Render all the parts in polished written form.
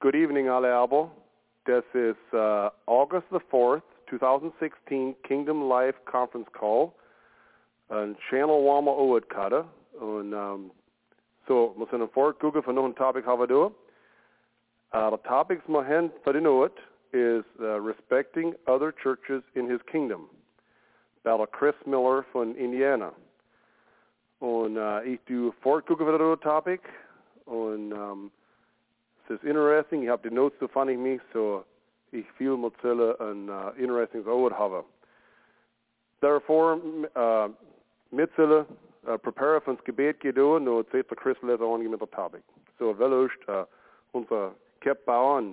Good evening, Aleabo. This is August the 4th, 2016 Kingdom Life Conference Call on Channel Wama Owat Kata. So, listen for Google for no topic how do. The topics Mahen Fadinuot is respecting other churches in his kingdom. Battle Chris Miller from Indiana. On ich do for Google for the topic on it's interesting. You have the notes to find me, so ich feel Mozilla and interesting I would have. Therefore, Mitzilla, prepare for Gebet gedo, no zeta Chris later on with the topic. So welust unser Kepp Bauern,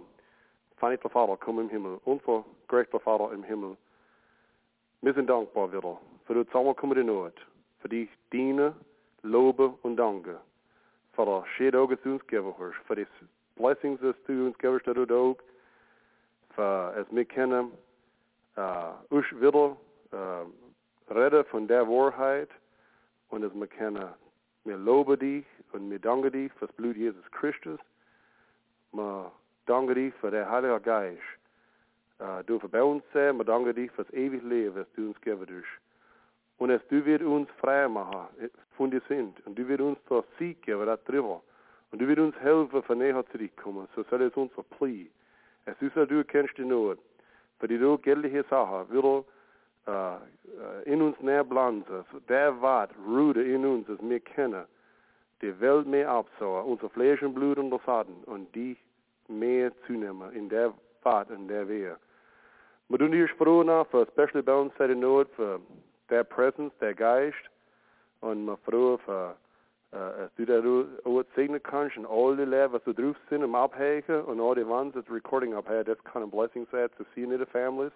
vereinigter Vater, komm im Himmel, unser gerechter Vater im Himmel. Wir sind dankbar wieder für die Zusammenkunft in Not, für die ich diene, lobe und danke, für das schöne Auge zu uns geben hast, für das blessings as to uns gibst du auch, als wir können uns wieder reden von der Wahrheit und als wir können, wir loben dich und wir danken dich für das Blut Jesus Christus, wir danken dich für den Heiligen Geist, du für bei uns sein, wir danken dich für das ewige Leben, das du uns gibst und als du wirst uns frei machen von dir sind und du wirst uns zur Sieg geben darüber. Und du wirst uns helfen, von näher zurückkommen. So soll es unser Plea. Es ist, dass du kennst die Not. Für die du geldliche Sachen wieder in uns näher blanzen. Der Wart ruht in uns, dass wir kennen. Die Welt mehr absauen. Unser Fleisch und Blut und das Atem. Und die mehr zunehmen in der Wart und der Wehe. Wir tun dir froh nach, für Special bei uns der Not, für der Präsenz, der Geist. Und wir froh für als du da auch segnen kannst und all die Leute, was du drauf sind, um abhängen und all die Wands, das Recording abhängen, das kann ein Blessing sein, zu sehen in den Families.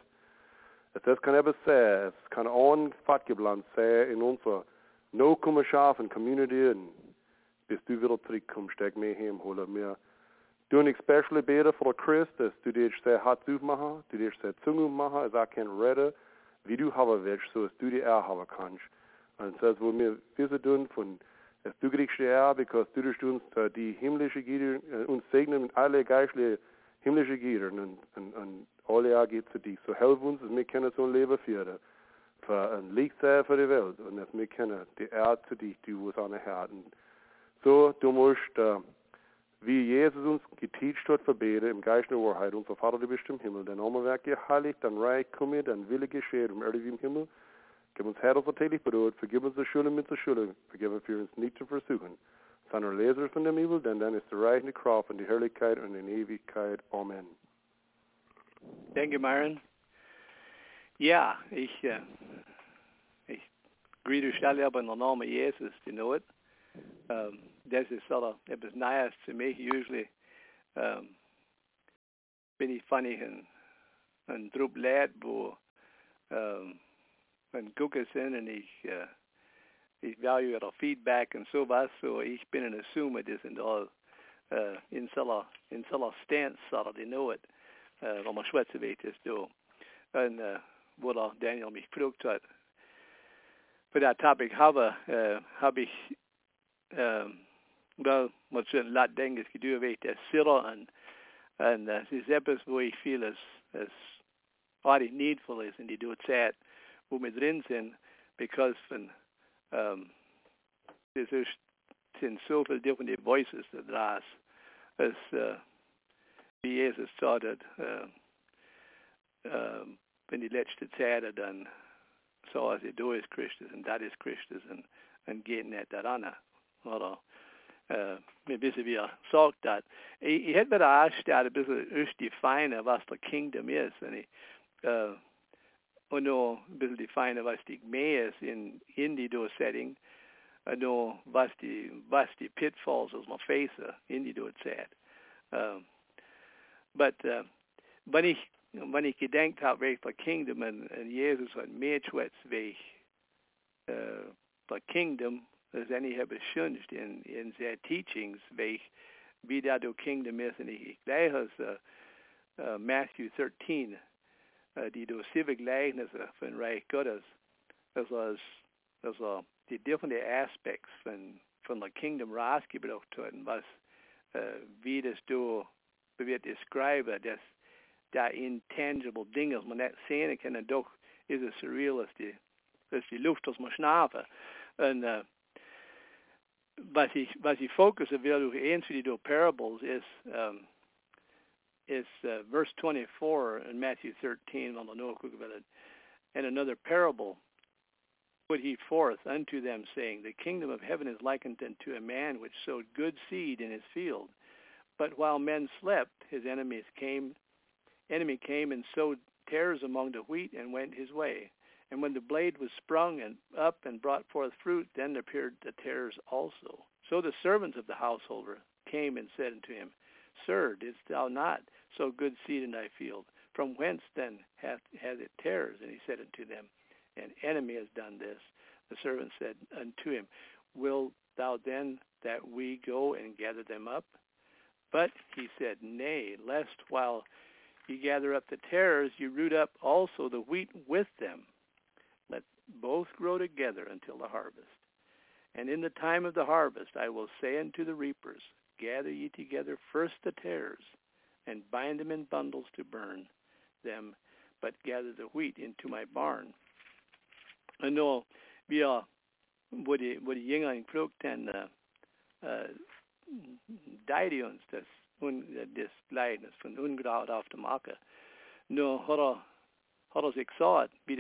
Das kann etwas sein, es kann auch fortgeblannt sein in unserer No-Kummerschaft und Community. Und bis du wieder zurückkommst, steck mehr hin, hol mir. Du und ich special beten für Chris, dass du dich sehr hart aufmachen, du dich sehr Zunge aufmachen, es auch kein Reden, wie du haben willst, so dass du die auch haben kannst. Und das, wo wir wissen tun von es du kriegst ja, because du wirst uns die himmlische Gier uns segnen mit alle geistlichen himmlische Gier und alle Jahr geht zu dir. So helf uns, dass wir können so ein Leben führen, für ein Licht sein für die Welt und dass wir können die Erde zu dich, die uns an der Herzen. So, du musst, wie Jesus uns geteacht hat, verbeten im Geist der Wahrheit. Unser Vater, du bist im Himmel, dein Name wird geheiligt, dein Reich komme, dein Wille geschehe, um Erde wie im Himmel. Gib uns Herr unser täglich Brot, vergib uns die Schuld mit der Schuld, vergeben wir uns nicht zu versuchen, sondern lese von dem Übel, denn dann ist der Reich und die Kraft und die Herrlichkeit und in Ewigkeit. Amen. Danke, Myron. Ja, ich grüße dich alle, aber in der Namen Jesus, die Not. Das ist etwas Neues für mich. Usually bin ich von einem Trupp Leid, wo und gucke sind und ich value Feedback und sowas, so ich bin ein Assumer, die sind all in so Stance, die know it, wenn man schwätze wird, das so. Und wo der Daniel mich gefragt hat, für das Topic habe ich, man sollte ein lot denken, es gedürt wird, das Sirra, und es ist etwas, wo ich viel, es ordentlich needful ist in die Zeit, wo wir drin sind, because von es sind so viele different voices da draus, als wie Jesus startet, wenn die letzte Zeit dann so als du ist Christus und das ist Christus und geht nicht daran. Oder wir wissen, wie sagt das. Ich hätte mir da angestellt, ein bisschen definieren, was das Kingdom ist. Wenn ich und noch ein bisschen definieren, was die mehr ist in die Setting, und noch was die Pitfalls aus meiner Face in die Zeit. Aber wenn ich gedenkt habe, welch das Kingdom und Jesus hat mehr Schwätz, welch das Kingdom, das ich habe beschönigt in seinen Teachings, welch wie das Kingdom ist, und ich glaube, es Matthew 13, die durch sieben Gleichnisse von Reich Gottes, also die differenten Aspekte von der Kingdom rausgebracht werden, was wie das durch Spirit described as that intangible dingen. Men dat zijn kan toch is het surreal als die lucht als maar snaven. En wat ik focussen wil door eens die door parables is verse 24 in Matthew 13, want dan nog ook wel het. And another parable put he forth unto them, saying, the kingdom of heaven is likened unto a man which sowed good seed in his field. But while men slept, his enemy came and sowed tares among the wheat and went his way. And when the blade was sprung up and brought forth fruit, then appeared the tares also. So the servants of the householder came and said unto him, Sir, didst thou not sow good seed in thy field? From whence then hath it tares? And he said unto them, An enemy has done this. The servant said unto him, Wilt thou then that we go and gather them up? But he said, Nay, lest while ye gather up the tares, you root up also the wheat with them. Let both grow together until the harvest. And in the time of the harvest I will say unto the reapers, Gather ye together first the tares, and bind them in bundles to burn them, but gather the wheat into my barn. En nou, we worden jongen in vlucht en deiden ons dat des Leidens van Unkraut auf dem Acker. Nou, hat er sich gesagt, wie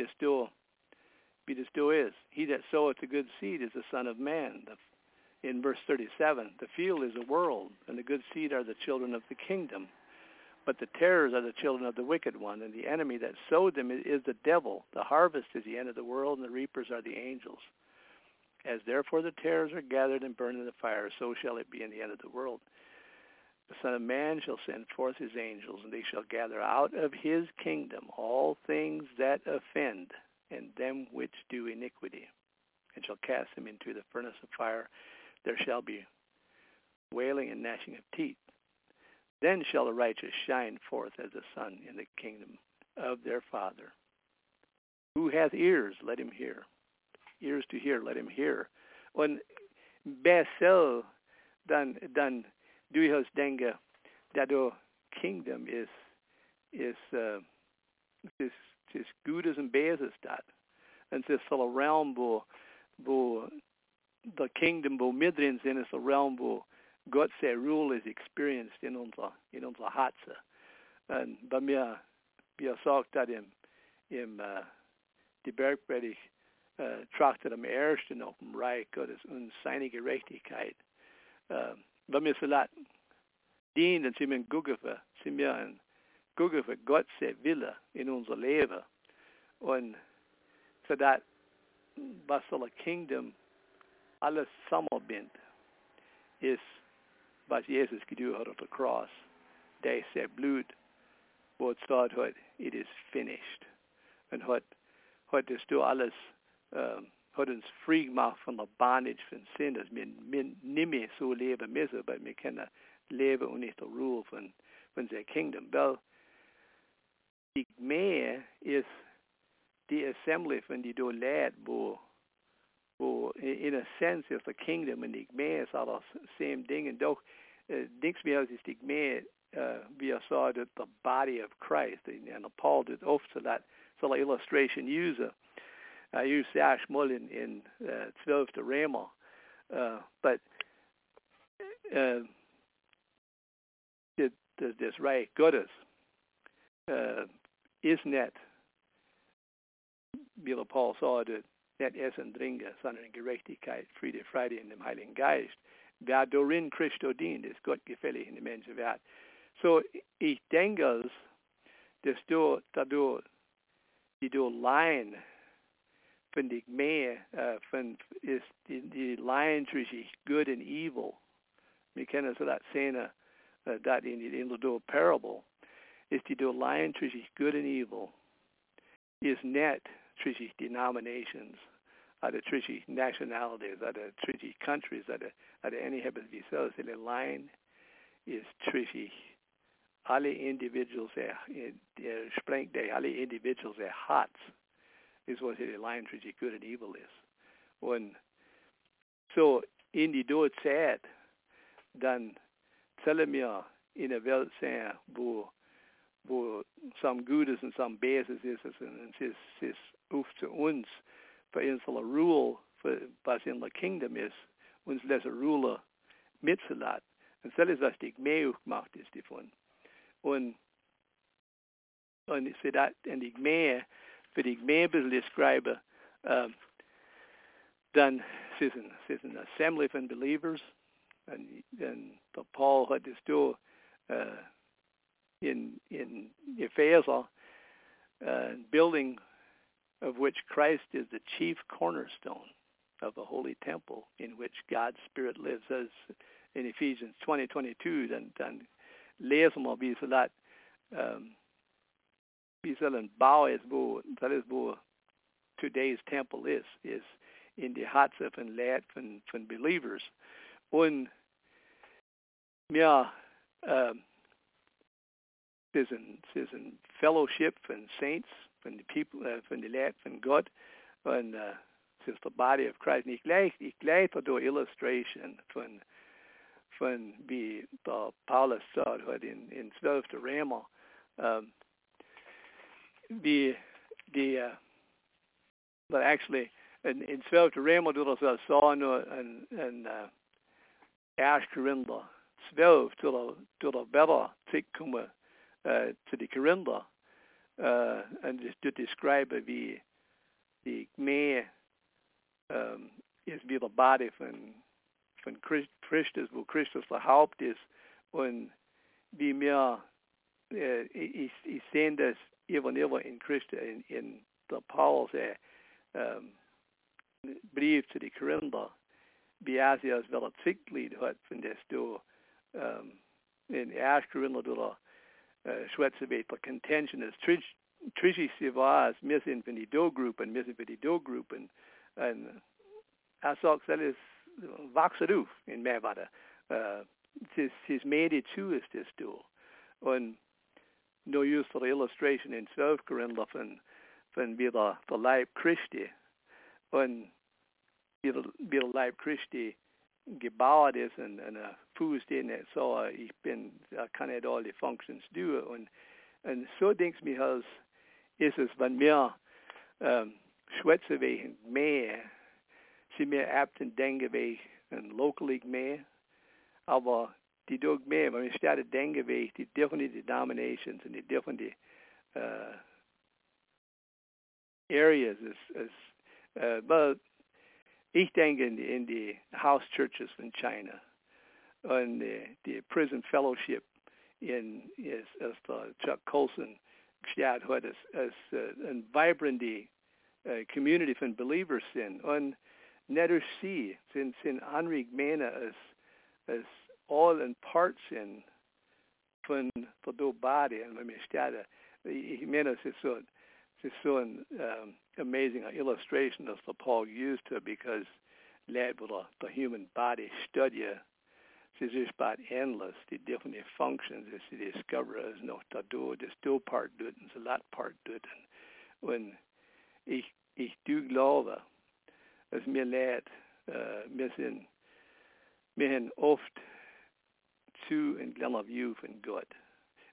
das do is. He that soweth the good seed is the Son of Man. In verse 37, the field is the world, and the good seed are the children of the kingdom. But the tares are the children of the wicked one, and the enemy that sowed them is the devil. The harvest is the end of the world, and the reapers are the angels. As therefore the tares are gathered and burned in the fire, so shall it be in the end of the world. The Son of Man shall send forth his angels, and they shall gather out of his kingdom all things that offend, and them which do iniquity, and shall cast them into the furnace of fire. There shall be wailing and gnashing of teeth. Then shall the righteous shine forth as the sun in the kingdom of their Father. Who hath ears, let him hear. Ears to hear, let him hear. Und besel, dann durchaus denke, dadurch Kingdom ist Gutes und Böses dort. Und es ist ein Raum, wo der Kingdom, wo wir drin sind, ist ein Raum, wo Gott sei Rule is experienced in unser Herzen. Und bei mir, wie sagt, dass im die Bergpredigt trachtet am ersten auf dem Reich Gottes und seine Gerechtigkeit. Wenn wir so laut dienen, dann sind wir in Gucke für Gott sei Wille in unser Leben. Und so dass, was soll ein Kingdom alles zusammenbindet, ist was Jesus gedoet had op de cross. Hij zei bloed, wat staat had, it is finished. En had dus door alles, had ons vrij gemaakt van de bondage van zin, dat we niet meer zo leven missen, maar we kunnen leven onder de rule van zijn kingdom. Wel, die meer is die assembly van die door leidt, wo in a sense is the kingdom en niet meer is alles same ding en toch niks meer als is niet meer wie er zei dat the body of Christ en Paul doet oft zo'n illustration user. Hij used zelfs mal in 12e Rema, but this right Gottes is net wie Paul zei dat net essen, trinken, sondern Gerechtigkeit, Friede, Freude in dem Heiligen Geist. Wer darin Christo dient, ist Gott gefällig in den Menschen wert. So, ich denke, dass dadurch die Line von dem Meer, ist die Line zwischen Good and Evil. Wir kennen so das Szene, das in der Parable, ist die Line zwischen Good and Evil, ist nett, zwischen Denominations, oder zwischen Nationalities, oder zwischen Countries, oder any hebben wie so, die Line ist zwischen alle Individuals, sprengt alle Individuals ihr Herz, ist was die Line zwischen Good and Evil ist. Und so in die Zeit, dann zählen wir in a Welt sein, wo some Gutes und some Böses ist. Und es ist auf zu uns, für unsere Ruhe, für was unser Kingdom ist, uns diese Ruhe mitzulassen. Und das ist, was die Gmeu gemacht ist davon. Und für die Gmeu, ein bisschen schreiben, dann es ist eine Assembly von Believers. Und der Paul hat es durch in Epheser, building of which Christ is the chief cornerstone of the holy temple in which God's Spirit lives, as in Ephesians 2:22, dann lesen wir, wie sollen Bau ist, wo today's temple ist in die Herzen von Leid von Believers. Und es ist ein Fellowship von Saints, von den People, von den Leuten, von Gott, und es ist der Body of Christ. Und ich gleich durch Illustration von wie der Paulus sagt heute in 12. Römer, wie well, actually in 12. Römer tut das so nur in 1. Korinther 12 tut er besser zurückkommen zu den Korinther und zu beschreiben, wie die Gemeinde ist wie der Body von Christus, wo Christus der Haupt ist, und wie wir ich sehe das immer in Christus, in der Paulus Brief zu den Korinther, wie sie als welcher Zickglied hat, wenn das du in 1. Korinther oder schwätze weiter Contention ist trischig, sie war es, wir sind für die Do-Gruppen, und er sagt, das ist, wachset auf in Mehrwarte. Es mehr die zu ist das du. Und nur just für die Illustration in 12 Korinther von wieder der Leib Christi, und wie der Leib Christi gebaut ist, und ein Fuß, den er so, ich kann nicht alle Functions tun. Und so denke ich mir, ist es, wenn wir schwätzen wegen mehr, sind wir apt und denken wegen lokalen mehr, aber die durch mehr, wenn wir starten denken wegen die different denominations und die different areas, ist ich denke in die House Churches in China und die Prison Fellowship ist der Chuck Colson gestärkt hat, als eine vibrante Community von Believers sind. Und nicht durch sie sind andere Männer als all in part sind von der Body. Und wenn ich meine, es ist so. It's so an amazing illustration that Paul used to, because the human body study is just about endless. The different functions is to discover as no to do this do part do it and the lot part do it. When ich do glaube, as mir lad mir hin oft zu in glemmer view von Gott.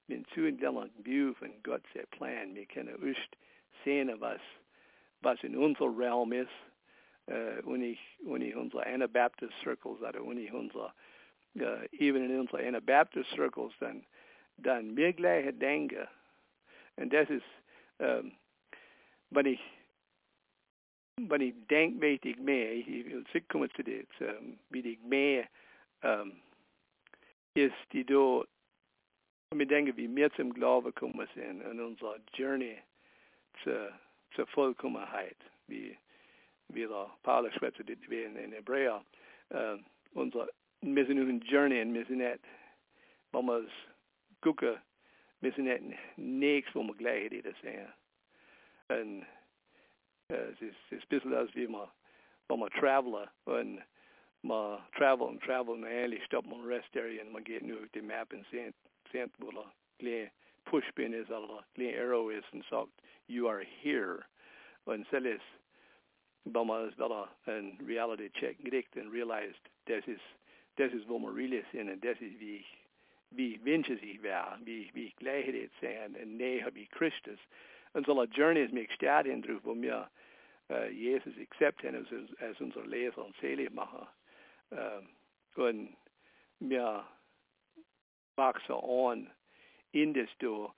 Min zu in glemmer view von Gott se plan mir kenne üst sehen, was in unser Realm ist, und ich unsere Anabaptist Circles, oder even in unsere Anabaptist Circles, dann mir gleiche denke. Und das ist, wenn ich denke, möchte ich mehr, ich will zurückkommen zu dem, wie ich mehr ist, die da, und ich denke, wie wir zum Glauben kommen sind, in unserer Journey zur Vollkommenheit, wie der Paulus schwätzt in Hebräer. Wir sind auf einer Journey, und wir sind nicht, wenn wir es gucken, wir sind nicht nichts, wo wir gleich wieder sehen. Und es ist ein bisschen, als wenn wir traveln, und wir traveln, und ehrlich stoppen wir in der Rest-Area, und wir gehen nur auf die Map und sehen, wo wir gleich Pushpin ist, oder die Arrow ist, und sagt, you are here. Und so ist, wenn man es wieder einen Reality-Check kriegt und realisiert, das ist, wo wir really sind, und das ist, wie ich wie wünsche ich wäre, wie ich gleich hätte sein und näher wie Christus. Und so eine Journey ist mir gestartet drauf, wo wir Jesus akzeptieren als unser Leser und Seligmacher. Und wir wachsen an in das durch.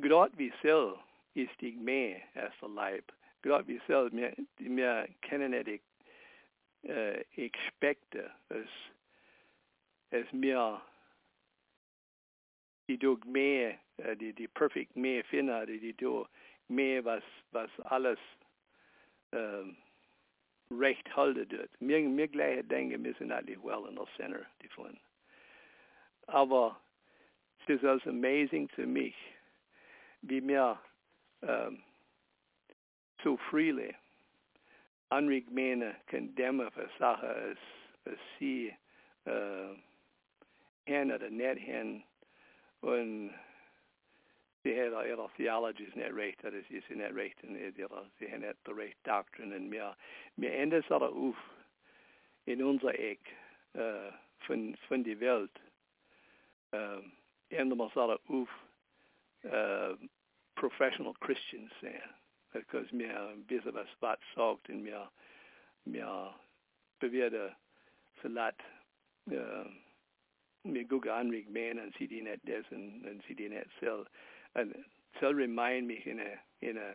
Gott wie selber ist nicht mehr als der Leib. Gott wie selber, wir können nicht expecten, dass wir die durch mehr, die perfekt mehr finden, die durch mehr, was alles recht halten wird. Mir gleich denken, wir sind eigentlich well in der Center davon. Aber es ist also amazing für mich, wie mir so freely andere Männer condemnen für Sachen, als sie hin oder nicht hin, und sie haben ihre Theologie nicht recht, oder sie sind nicht recht, oder sie haben nicht die rechte Doktrin, und mir endet es aber auf in unserer Eck von der Welt, ändern wir es aber auf professional Christians sein, because mir wissen, was Gott sagt, und mir bewirde vielleicht mir gucken andere Männer und sie die nicht das und sie die nicht sell. Und sell remind mich in a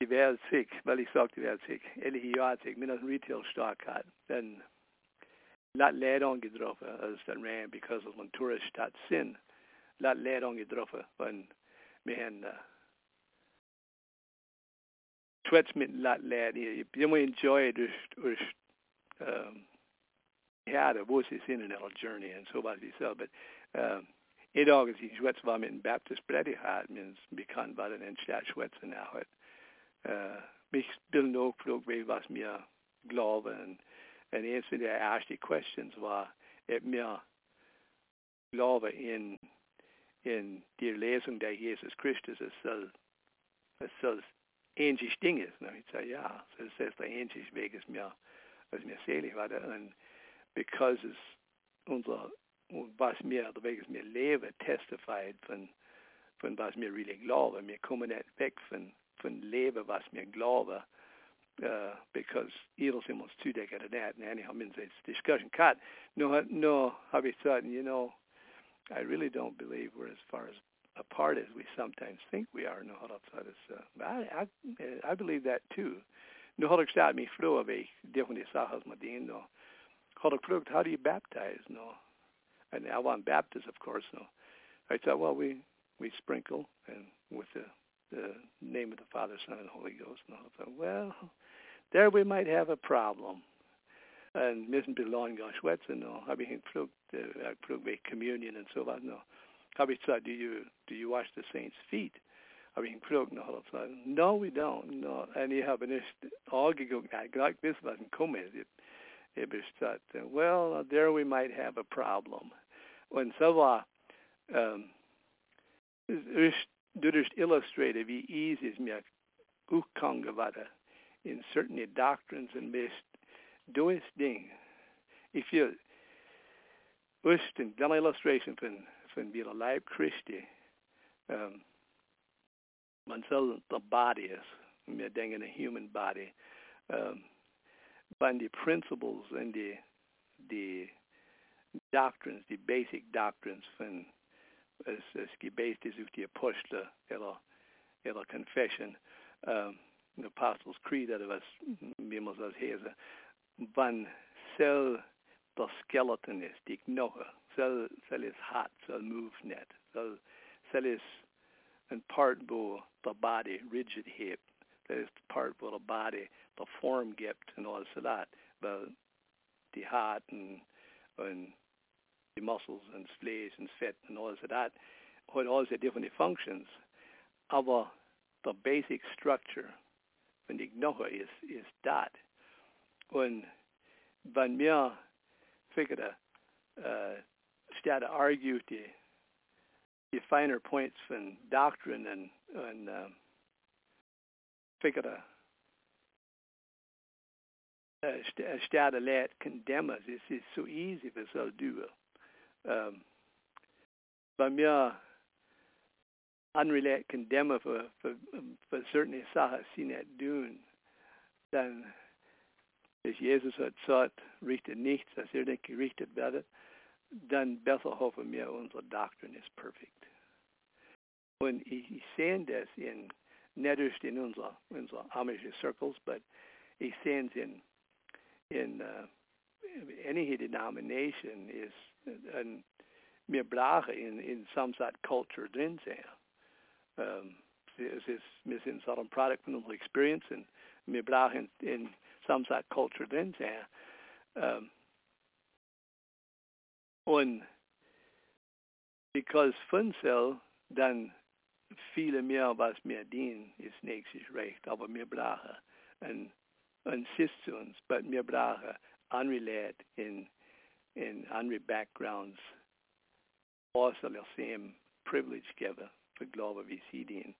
die Welt sich, weil ich sage die Welt sich, ehrlich gesagt, mit einer Retail-Starkheit, dann lat Leidung getroffen als der Rand, because of ein Tourist-Stadt sind. Lat Leidung getroffen, und wir haben Schwätz mit lat Leid. Ich immer enjoy durch Herde, wo sie sind in ihrer Journey und so was wie so. Aber Tag, als ich Schwätz war mit einem Baptist-Brett hat, mir bekannt war, dann entsteht Schwätzen auch heute. Mich bin auch gefragt, was mir glauben. Und eins der ersten Questions war, ob mir Glaube in die Lesung der Jesus Christus, es soll ähnlich Ding ist. Und ich sage, ja, es ist der ähnliche Weg, als mir selig war. Und because es der Weg ist mir lebe, testified von was mir really glaube. Wir kommen nicht weg von Leben, was mir glaube, because jeder sind uns zudecken oder nicht. Und ich habe mir diese Diskussion gehabt. Nur habe ich gesagt, I really don't believe we're as far as apart as we sometimes think we are. I believe that too. No, how to me flow of a different sahas madino. How to flow? How do you baptize? No, and I want Baptist, of course. No, I thought, well, we sprinkle and with the name of the Father, Son, and Holy Ghost. No, I thought, well, there we might have a problem. Und müssen ein lang gar schwätzen. No. Habe ich geflogen, wegen Communion und so was. No. Habe ich gesagt, do you wash the saints' feet? Habe ich geflogen, no. No, we don't. No. Und ich habe nicht angeguckt, ich glaube, das was gekommen ist. Ich habe gesagt, well, there we might have a problem. Und so war, du hast illustriert, wie easy es mir aufgegangen war, in certain doctrines und Mist. Do his thing. If you wish to done an illustration from being a live Christian, until the body is, we're thinking a human body, but the principles and the doctrines, the basic doctrines from as based is the apostle, the confession, the apostles' creed that was memos as here. Wenn soll das Skeleton ist, die Knochen, soll es hart, soll move nicht, soll es ein Part, wo der Body rigid hebt, das ist der Part, wo der Body der Form gibt und alles so das, weil die Haut und die Muskeln und das Fleisch und das Fett und alles so das, hat alles different Functions, aber der Basic Structure von die Knochen ist das. Und wenn wir statt argue die finer points von Doctrine und Stater let condemn us. It's so easy for us to do. But me unrelat condemn us for certainly saw seen that doing. Then as Jesus had sought richtet nichts, as er nicht gerichtet werde, dann besser hoffen wir, unsere Doctrine ist perfekt. Und ich sehe das in nicht in unserer amischen Circles, but ich sehe es in any denomination is an mehr Brache in Samsat culture drin sehr. Wir sind so ein Produkt von unserer Experience und mehr Brache in Samsat culture drin sehr. Und because von so dann viele mehr was mir dienen ist nächstes recht, aber mehr Brache und Systems, but mir brache unrelated in andere backgrounds also the same privilege given for Glaube wie sie dienen.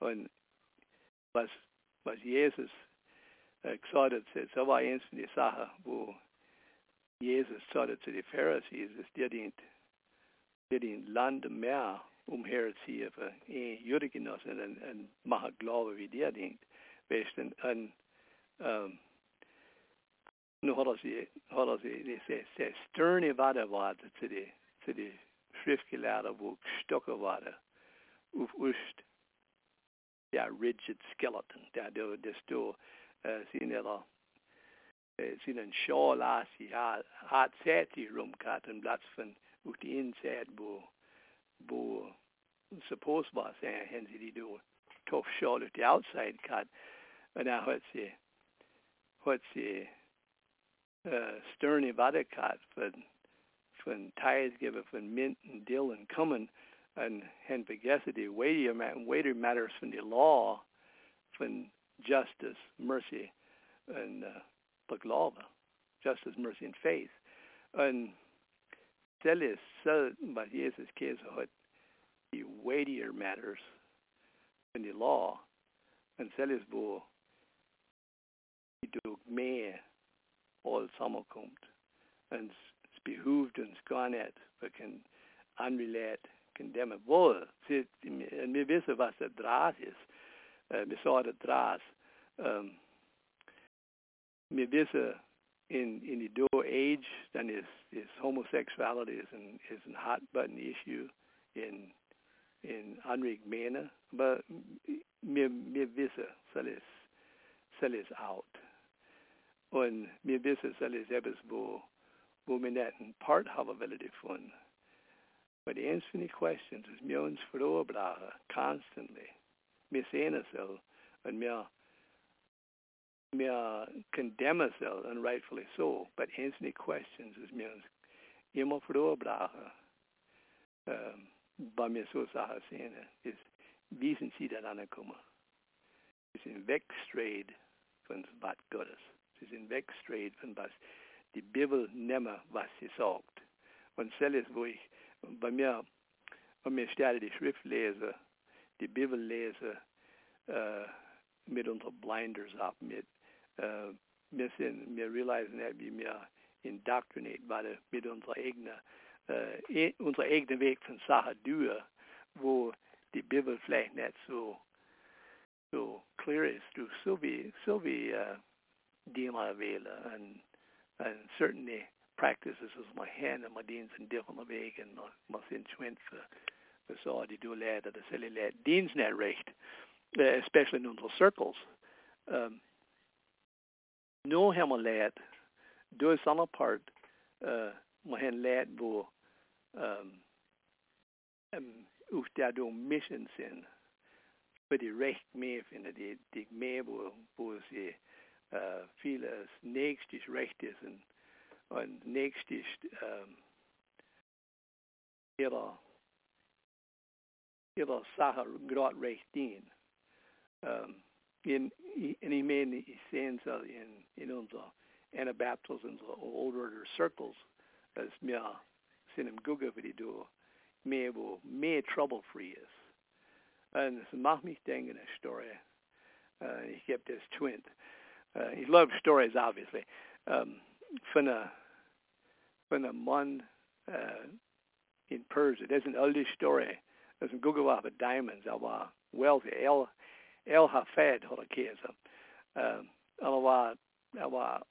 Und was Jesus gesagt hat, so war eins die Sache, wo Jesus sagte zu den Pharisäern, ist der dient Land mehr umherziehen für einen Judegenossen und machen Glaube wie der dient. Weißt du, und nu har de se sterne vadervade til de skriftgelærde, hvor stokker var det uforst der rigid skeleton, der står sin en sjov las i har sat i rumkarten plads for ud i indsat hvor suppose var så hen til de der tough sjov ud i outside cut, og der har se sie sterne Waderkat von Teilsgeber von Minden, Dill und Cummen und han vergessen die weightier matters von der Law, von Justice, Mercy und Glaube, Justice, Mercy und Faith. Und selles selten, was Jesus gesagt hat, die weightier matters von der Law und selles wo durch mehr all zusammenkommt. Und es behüft uns gar nicht, wir können anrelät, condemnen wohl. Und wir wissen, was der Draht ist. Wir sagen der Draht. Wir wissen, in die Door Age, dann ist Homosexuality ist ein Hot-Button-Issue in anderen Gemeinden. Aber wir wissen, soll es out. Und wir wissen, dass es etwas, wo wir nicht einen Part haben wollen davon. Aber die einzelnen Questions, dass wir uns froh brauchen, constantly. Wir sehen es so und wir condemnen es so und rightfully so. Aber die einzelnen Questions, dass wir uns immer froh brauchen, weil wir so Sachen sehen, ist, wie sind sie da angekommen? Sie sind weggestrayt von dem Wort Gottes. Sie sind weggestrayt von was die Bibel nimmer, was sie sagt. Und selbst wo ich bei mir stelle die Schrift lese, die Bibel lese, mit unseren Blinders ab, wir realisieren nicht, wie wir indoktriniert, weil mit unserer eigenen Weg von Sachen durch, wo die Bibel vielleicht nicht so clear ist, so wie Dima Vela and certainly practices as my hand and my deans in different ways and my sins went for so they do lad at the silly lad deans net recht, especially in those circles. No him a lad do some apart my hand lad bo der do missions in for the recht me finde die me bo sie vieles nächstes Recht ist und nächstes ihrer Sache gerade recht dient. Ich meine, ich sehe es in unseren Anabaptist, unsere Old Order Circles, dass wir sind im Google für die Tür, mehr trouble-free ist. Und es macht mich denken, eine Story. Ich gebe das Twint. he loved stories, obviously. When a man in Persia, there's an old story. There's a Google up of diamonds. I was wealthy. El Hafed had a case. I was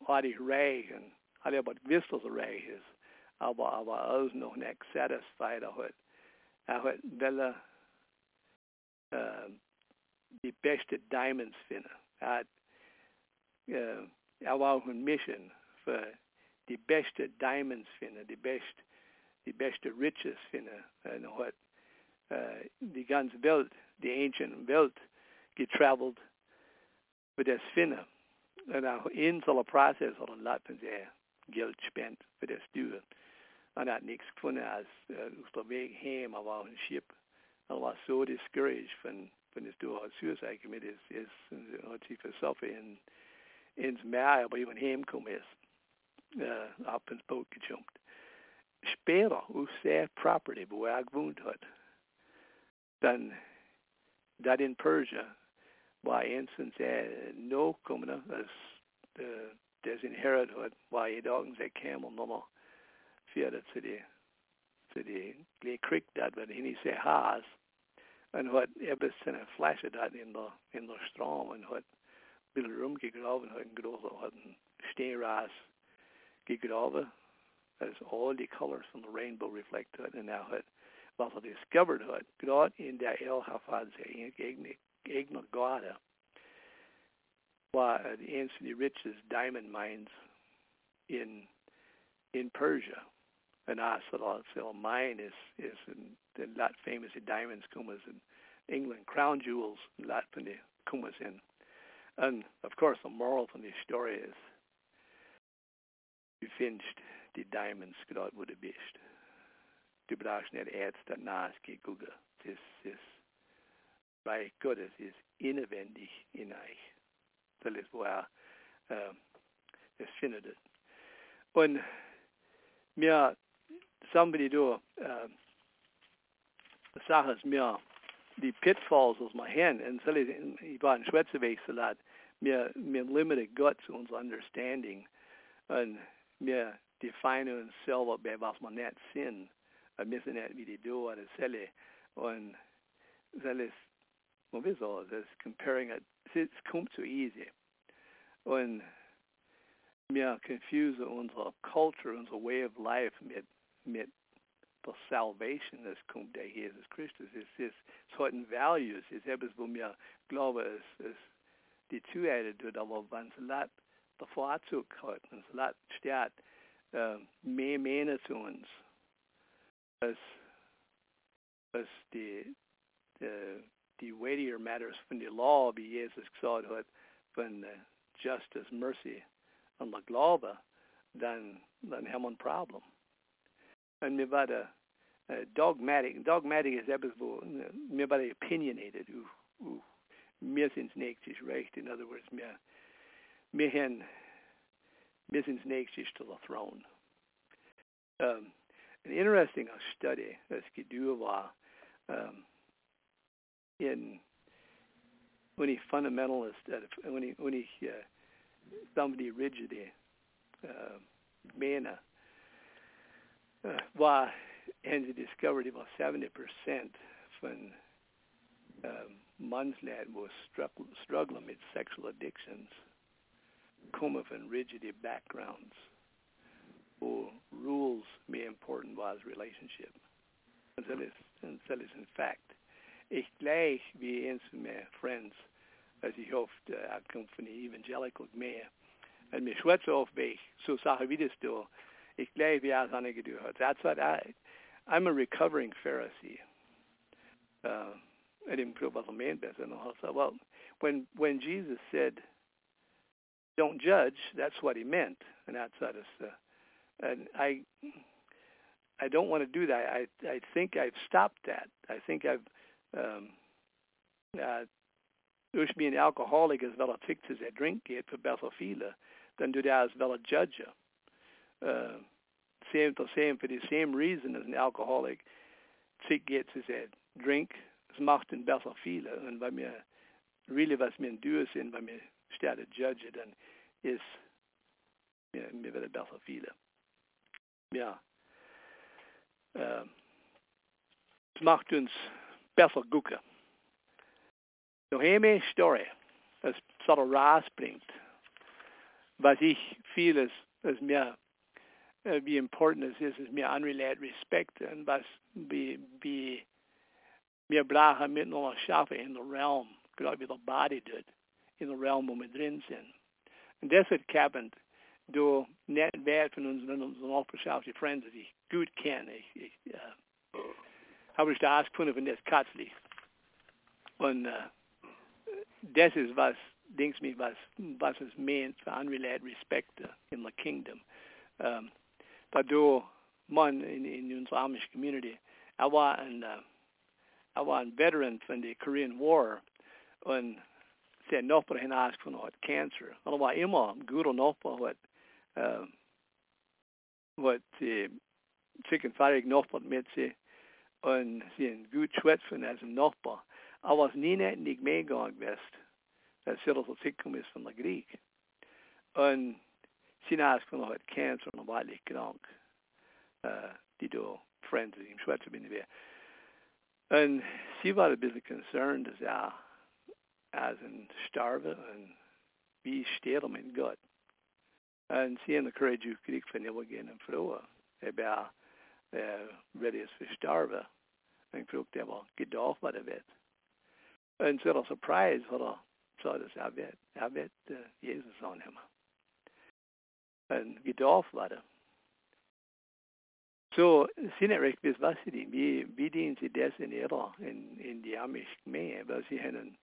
already rich and I had about whistles rich. I was also noch not satisfied. I had Vela the best diamonds finden. I was on a mission for the best diamonds finden, the best riches finden. And I had die ganze Welt, die ancient Welt getravelled für das finden. Und auch in so einem Prozess hat Leuten sehr Geld spend für das Tür. Und hat nichts gefunden als auf der Weg heim, aber auch ein Schiff. Er war so discouraged, wenn das Tür als Suicide committed ist, hat sich versoffen ins Meer, aber jemand heimgekommen ist, ab ins Boot gejumpt. Später auf seine Property, wo gewohnt hat, dann da in Persia war einstens noch gekommen, als das inherit hat, war jeden Tag kam und nochmal fährt zu die Krieg dort, wenn hin ist Haas und hat etwas in der Flasche dort in der Strom und hat ein bisschen rumgegraben, hat einen großen, hat einen Steinreis gegraben, als all die colors von der Rainbow reflected und hat was discovered hat, gerade in der El Hafad, eigener Garde, war die einzige richest diamond mines in Persia. Und also mine ist ein lot famous diamonds kommen in England, crown jewels, ein lot von die kommen in. And of course the moral von die story is, du findest die diamonds gerade wo du bist. Du brauchst nicht Ärzte, Naske, Google. Das ist Reich Gottes, ist inwendig in euch. Das ist, wo es findet. Und mir, somebody do, sag es mir, die Pitfalls aus meinem Hand, und so ich war in Schwetzeweg, so laut, mir limited Gott zu unser Understanding, und mir define uns selber, bei was man nicht sind. Wir müssen nicht wie die do oder selle und alles, man weiß alles, das comparing, es kommt so easy. Und wir confuse unsere Kultur, unser way of life mit der Salvation, das kommt der Jesus Christus. Es hat ein Value, es ist etwas, wo wir glauben, es ist die Zuhälter tut, aber wenn es laut der Vorzug hat, wenn es laut steht, mehr Männer zu uns, als die weightier matters von der Law, wie Jesus gesagt hat, von Justice, Mercy und der Glaube, dann haben wir ein Problem. Und mir war der dogmatic ist etwas, wo mir war der opinionated, mir sind es nächstes recht, in other words, mir sind es nächstes to the throne. An interesting study as Gedua was in when he fundamentalist when he somebody rigid manner was and he discovered about 70% from men's lad was struggling with sexual addictions come from rigid backgrounds. Rules mehr important war als relationship. Und das ist ein Fakt. Ich gleich wie eins von meinen Friends, als ich oft komme von der Evangelical mehr, und mir schwätze oft weg, so Sachen wie das da, ich gleich wie alles andere gedacht hat. That's what I'm a recovering Pharisee. I didn't prove what I meant besser. Well, when Jesus said, don't judge, that's what he meant. And that's what and I don't want to do that. I think I've stopped that. I think I've durch mich ein Alkoholiker ist, weil fix ist, Drink geht, für besser viele, dann du da ist, weil Judge. Same for the same reason as an Alkoholik zick geht, ist Drink, es macht ihn besser viele. Und bei mir, really was mir ein Dürr sind, bei mir steht Judge, dann is, vi är väldigt bra för filer. Ja. Macht uns besser gucken. Noch eine Story, das so rausbringt, was ich vieles, das mir, wie important es ist, es mir anrelät Respekt und was wie wir brauchen mit noch schaffen in der Realm, glaube ich, der Body dort, in der Realm, wo wir drin sind. Und das wird gehabt durch Netzwerk von unseren nachbarschaftlichen Freunden, die ich gut kenne. Ich habe ich da ausgefunden, wenn das Katz liegt. Und das ist was, denkst du, was es meint für anrelät Respekt in der Kingdom. Dadurch, man in unserer armischen Community, er war ein Veteran von der Korean War und sein Nachbar hinausgefunden hat Cancer. Und er war immer ein guter Nachbar, hat zickenfallig Nachbar mit sich und sie ein gut schwätzen als ein Nachbar. Aber es nie nicht mehr gegangen ist, dass er so zickengekommen ist von der Krieg. Und sie hinausgefunden hat Cancer und er war nicht krank, die da Freunde im Schwätzen bin ich. Und sie war ein bisschen concerned, dass als ein Starbe und wie steht mit Gott. Und sie haben den Courage gekriegt von ihr gehen und froh. Er ready ist für Starbe. Und fragt er, aber gedacht, was er wird. Und sie war surprised, weil er sagt, dass er wird Jesus annehmen. Und gedacht, was er. So, sie nicht recht wissen, was sie dienen. Wie dienen sie das in die Amish Gemeinde? Weil sie haben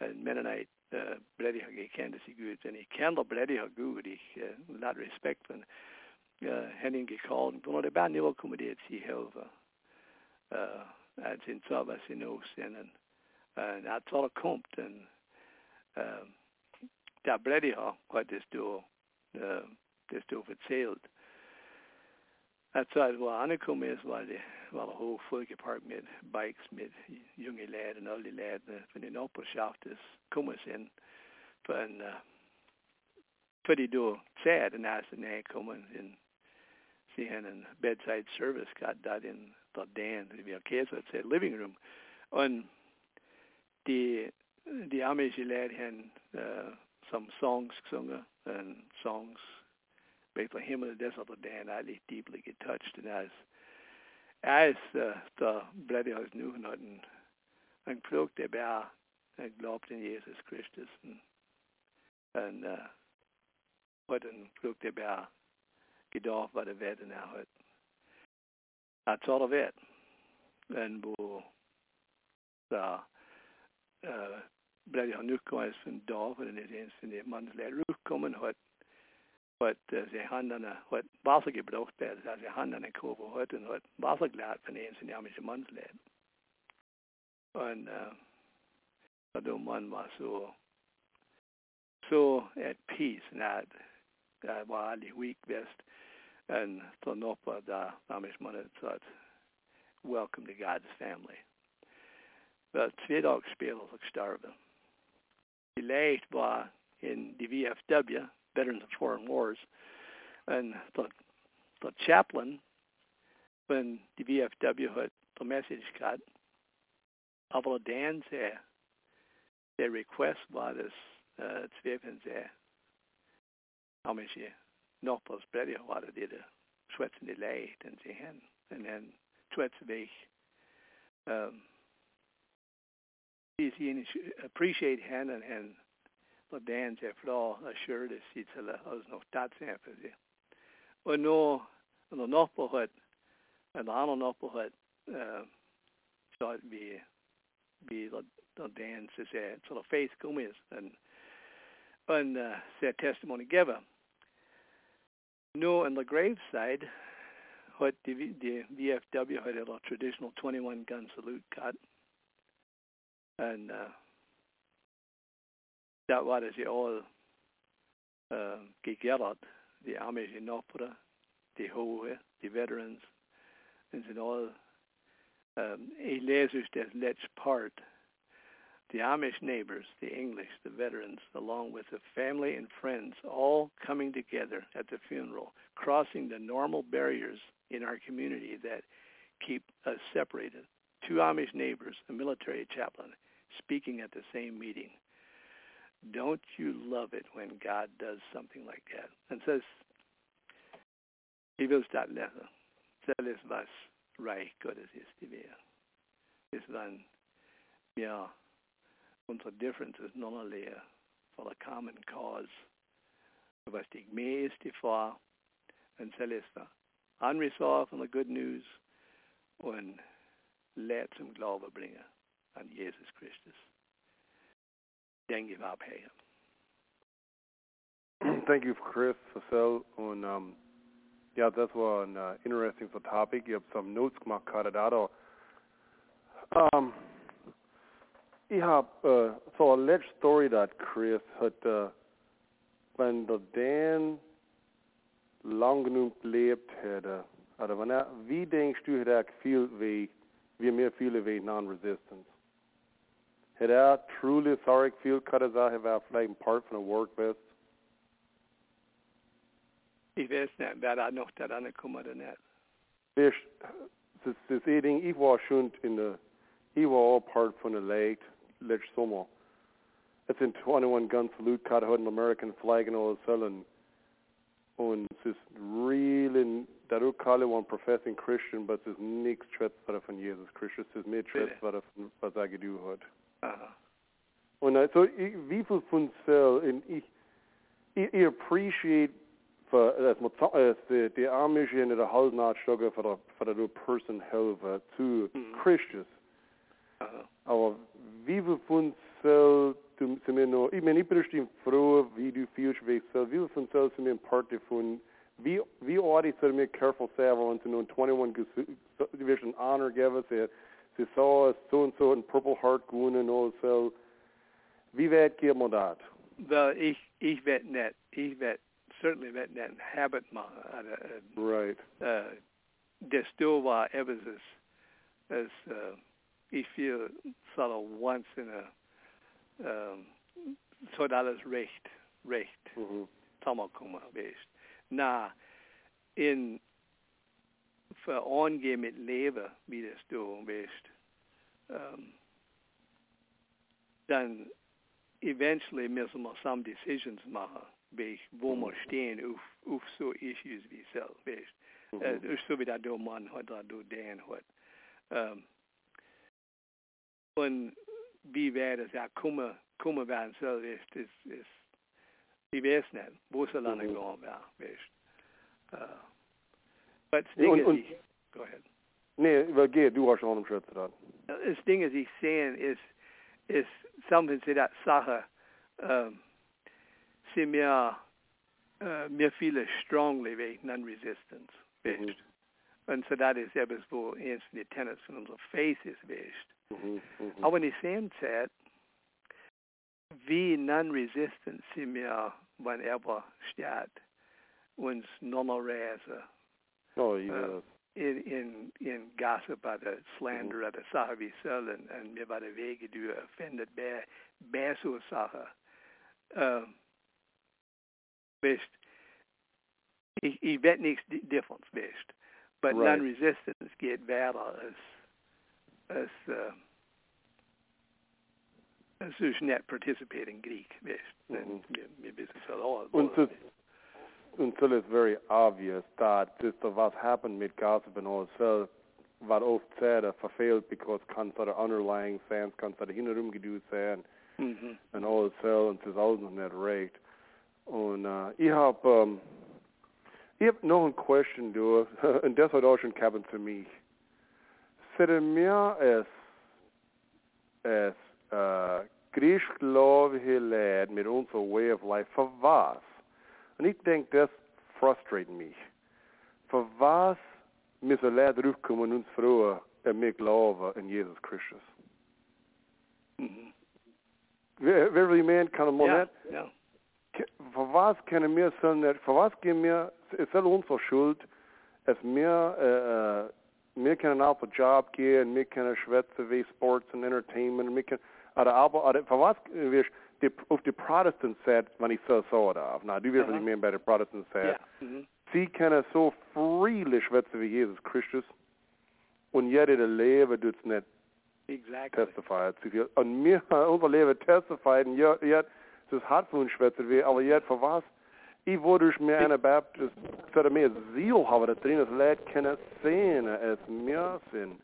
einen Mennonite Prediger gekannt, sie gut. Und ich kenne den Prediger gut. Ich lade Respekt von ihnen gekallt. Und von der Band nicht akkommodiert sie helfen. Als in so, was sie noch sind. Und als er kommt, und der Prediger hat das doch erzählt. Als er angekommen ist, war der Hof vollgeparkt mit Bikes, mit jungen Läden, all die Läden von der Nachbarschaft ist gekommen sind. Für die Zeit, als sie näher gekommen sind, sie haben einen Bedside-Service gehabt, da in der Dan, wie ein Käse, das Living Room. Und die amische Läden haben some Songs gesungen, und Songs, Bächter Himmel, das hat Dan eigentlich deeply getouched. Und als der Brady aus Nuchen hat einen Pflug, der Bär glaubt in Jesus Christus. Und hat einen Pflug, der Bär gedacht, was er wird, und er hat. Er hat so wird. Und wo der Brady aus Nuchen gekommen ist von Dorf, und er ist von dem Mannslehr gekommen hat, sie haben dann Wasser gebraucht, also sie haben dann einen Koffer heute und hat Wasser geladen von ihnen in die amischen Mannsläden. Und der Mann war so at peace, und er war alle weak west. Und der Nachbar, der amische Mann, hat gesagt, welcome to God's family. Weil 2 Tage später ist er gestorben. Vielleicht war in die VFW, Veterans of Foreign Wars, and the chaplain when the VFW had the message got, aber Dan said their request was this zwischen sehr amische Nachbars Brüder waren die schwätzende Leid und sie haben und dann schwätzweg sie appreciate him and und dann sehr froh, assured, dass sie alles noch da sind für sie. Und nur der Nachbar hat, und der andere Nachbar hat gesagt, wie der Dan zu der Faith gekommen ist und sein Testimony gegeben. Nur in der Graveside hat die VFW hat ihre traditional 21-Gun-Salute gehabt. Und da war das ja all gegärtert, die amischen Nachbarn, die Hohe, die Veterans, und sind all, ich lese das letzte Part, the Amish neighbors, the English, the veterans, along with the family and friends, all coming together at the funeral, crossing the normal barriers in our community that keep us separated. Two Amish neighbors, a military chaplain, speaking at the same meeting. Don't you love it when God does something like that? And says, "Ich will statt lassen. Das ist was Reich Gottes ist die Welt. Bis wann wir unsere Differences noch leer for the common cause. Was die Gmee ist die Fahr und Celesta. Anrisor von der Good News und leer zum Glaube bringen an Jesus Christus." Thank you, Chris, Cecil. Und ja, das war ein interessantes Topic. Ich habe some Notes gemacht gerade da. Ich habe so a letzte Story, that Chris hat, wenn der Dan lang genug gelebt hätte, also wenn wie denkst du, hätte viel wie mehr viele wie Non-Resistance? Hätte truly sorry gefühlt, könnte sagen, hätte vielleicht ein Part von der Work best? Ich weiß nicht, wer da noch da rangekommen oder nicht. Das Ding, ich war schon ich war auch Part von der Lake, letztes Sommer. Es sind 21 Gun Salute, gerade heute American Flag in all Cellen. Und es ist really, dadurch kann ich ein professing Christian, aber es ist nichts Schwätzwörter von Jesus Christus, es ist mehr Schwätzwörter von, was er getan hat. Uh-huh. Und also, wie viel von Zell, ich appreciate, dass die Amish in der Halsnahtstücke für die Person helfen, zu Christus. Uh-huh. Aber wie viel von Zell, ich meine, ich bin bestimmt froh, wie du fühlst, wie viel von Zell sind wir in Party von, wie ordentlich soll mir careful sein, wenn sie nur 21 Division Honor geben, sie saw us so-and-so in Purple Heart gewonnen, also. Wie weit geht man das? Well, ich werde nicht. Ich werde certainly nicht ein Habit machen. Right. Desto war etwas, als ich viel so once in a so alles recht. Mhm. Sommerkummer bist. Na, in für angehen mit Leben, wie das du bist, dann eventually müssen wir some decisions machen, wo wir stehen auf so issues wie selber, weißt du. So wie da du Mann hat, da du Dan hat. Und wie wäre das ja kommen werden soll, ist, ich weiß nicht, wo soll er nicht gehen werden, weißt du. Das Ding ist, go ahead. Nee, weil du hast schon am Schritt dran. Das Ding, das ich sehe, ist something zu der Sache, sind mir viele strongly wegen Non-Resistance, weißt. Und so das ist etwas, wo eins von den Tenets von unserer Faith ist, weißt. Aber in der selben Zeit, wie Non-Resistance sind mir, wann ever statt, uns normalerweise. Oh, yeah. In gossip oder slander oder Sachen wie sollen und mir bei der Wege du findet bei so Sachen. Ich werde nichts different, weißt. But right. Non-Resistance geht weiter als ich nicht participating in Krieg, weißt. Mir wissen es all. Until it's very obvious that this is what happened with gossip and all itself, what oft said verfehlt because can't sort of underlying sense, can't sort of hinterrum geduht sein, and all itself, and it's all not right. Und ich hab noch eine Question, du, und das hat auch schon gehabt für mich. Sehe mir es christgläubige Leute mit unserer way of life, für was? Und ich denke, das frustriert mich. Für was müssen Leute raufkommen und uns fragen, ob wir glauben in Jesus Christus? Wirklich, man kann man nicht. Ja. Für was können wir es nicht, für was gehen wir, es ist unsere Schuld, dass wir können auf den Job gehen, wir können schwätzen wie Sports und Entertainment, wir können, aber auf die Protestanten sagt, wenn ich so sage darf, na, du wirst nicht mehr bei den Protestanten sagen, sie können so friedlich schwätzen wie Jesus Christus und jeder der Leben tut es nicht testifiert zu viel. Und wir unser Leben testifiert und jetzt das hat für uns schwätzen wie, aber jetzt für was? Ich wurde durch mir eine Baptist, für mehr Ziel haben, dass drin das Leid keine Szene als mehr sind.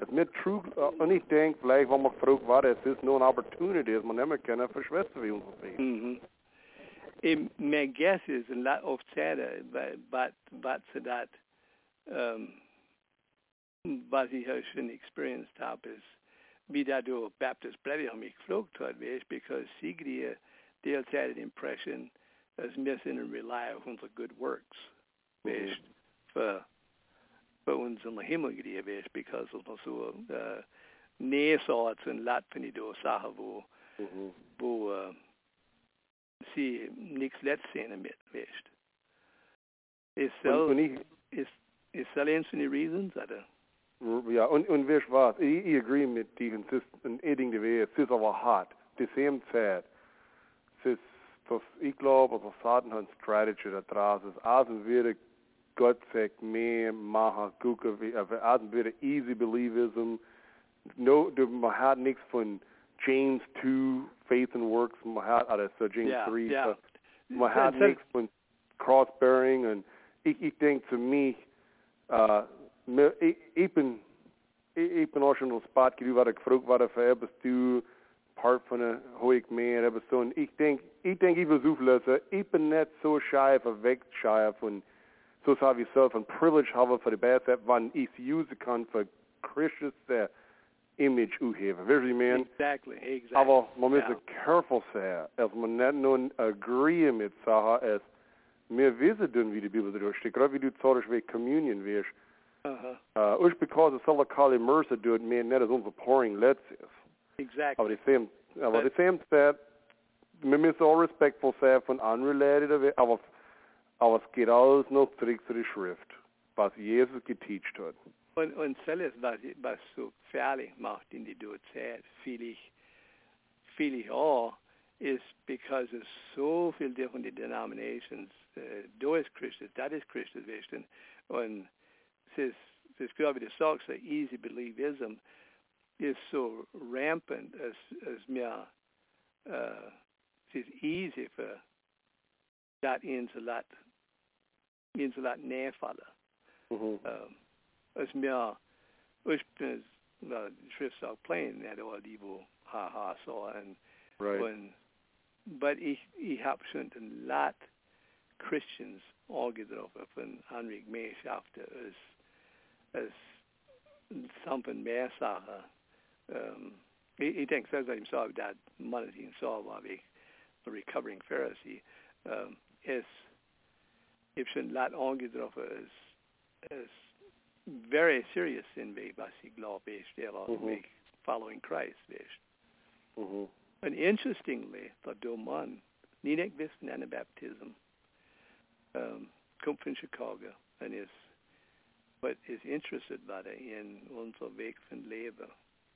Es mir true, und ich denke, vielleicht, wenn man gefragt war, es ist nur eine Opportunity, dass man nicht mehr kann, für Schwester wie uns sehen. My guess is, a lot of Zähler, but so that, was ich auch schon experienced habe, ist, wie da durch Baptist Pläne mich geflogen hat, because sie kriegen, die Zähler Impression, dass wir sind und rely auf unsere good works, für uns in den Himmel gehen wirst, because wir so Nähsorts und Latpini do Sachen, wo sie nichts letztsehen damit wirst. Ist das einzelne Reasons, oder? Ja, und wirst was, ich agree mit dir, und ich denke, es ist aber hart, die same Zeit, es ist, ich glaube, dass Satan hat eine Strategie da draußen ist, also würde Gott sagt, mehr machen, gucken, also würde easy believism, no, man hat nichts von James 2, Faith and Works, man hat, also James 3, man hat nichts von Cross-Bearing und ich denke zu mich, ich bin auch schon auf den Spot gegangen, weil ich gefragt war, für etwas zu Part von der Hoek mehr, aber so, und ich denke, ich versuche lösen, ich bin nicht so schei, verweckt schei von, so habe ich selbst ein Privilege habe für die Beste, wann ich sie usen kann für Christus der Image uheben. Wirklich, man? Exactly. Aber man muss careful sein, als man nicht nur agree mit Sachen, als wir wissen, wie die Bibel durchsteht, gerade wie du zorgst, wie Communion wirst. Und because es soll keine Mercy tut, mehr nicht als unser Pouring letztes. Exactly. Aber die same Zeit, wir müssen auch respektvoll sein von unrelated, aber es geht alles noch zurück zu der Schrift, was Jesus geteacht hat. Und alles, was so gefährlich macht in der Zeit, viel ich auch, ist, because es so viele different Denominations, das ist Christus, und es ist, glaube ich, das sagt, so easy believism, is so rampant as mir it's easy for that ins a lot närfaller as mir which is the trips are playing that all evil ha so and right when but ich hab schon a lot Christians all get off and Henrik Mesch after as something mehr Sache. Ich denke, selbst ich sage, dass man es ihm sah, war ich ein recovering Pharisee. Es gibt schon laut angetroffen, es very serious sind, was ich glaube, ist der Weg following Christ. Und interestingly, der Mann, nie nicht wissen an der Baptism, kommt von Chicago und ist interessiert in unser Weg von Leben.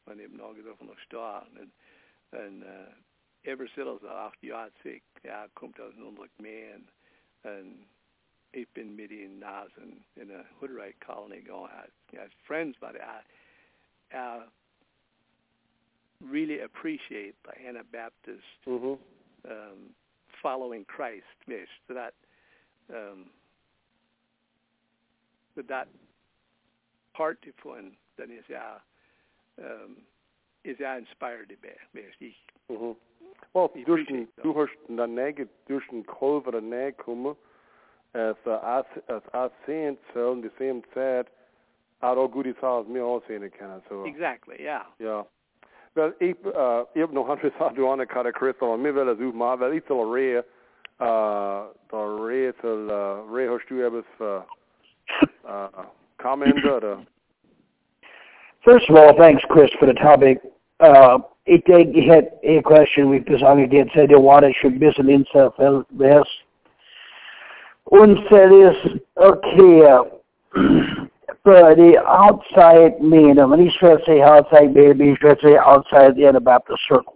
Man eben angetroffen auf Stahl. Und ever since er 8 Jahre alt war, kommt aus unserer Gemeinde. Und ich bin mit ihm nahe in der Hoodride-Kolonie gegangen. Als Freund war I really appreciate the Anabaptist following Christ. So that, that part davon, dann ist ist inspired mäßig. Well, durch den Kolver der Nähe kommen, als sehen sollen, die same Zeit, auch gute Sachen mir aussehen können. So. Exactly, ja. Yeah. Ja. Weil ich habe noch andere Sachen, du hast gerade Chris, aber mir will das auch mal, weil ich soll Rehe hast du etwas für Kommentare, oder? First of all, thanks, Chris, for the topic. You had a question with this on again, said the water should be an insert this. And said is okay. But the outside meaning, when he's trying to say outside baby, he's trying to say outside the Anabaptist circle.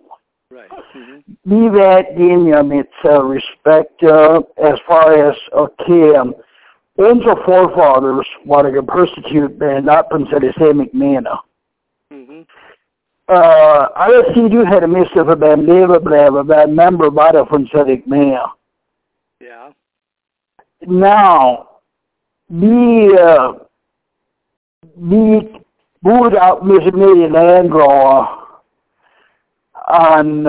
Right. Mm-hmm. Be that denium, it's respect as far as, okay, angel forefathers wanted to persecute and not consider the same manner. Mm-hmm. I see you had a mist of a bad member about a Francetic man. Yeah. Now, the board out Mississippi land law on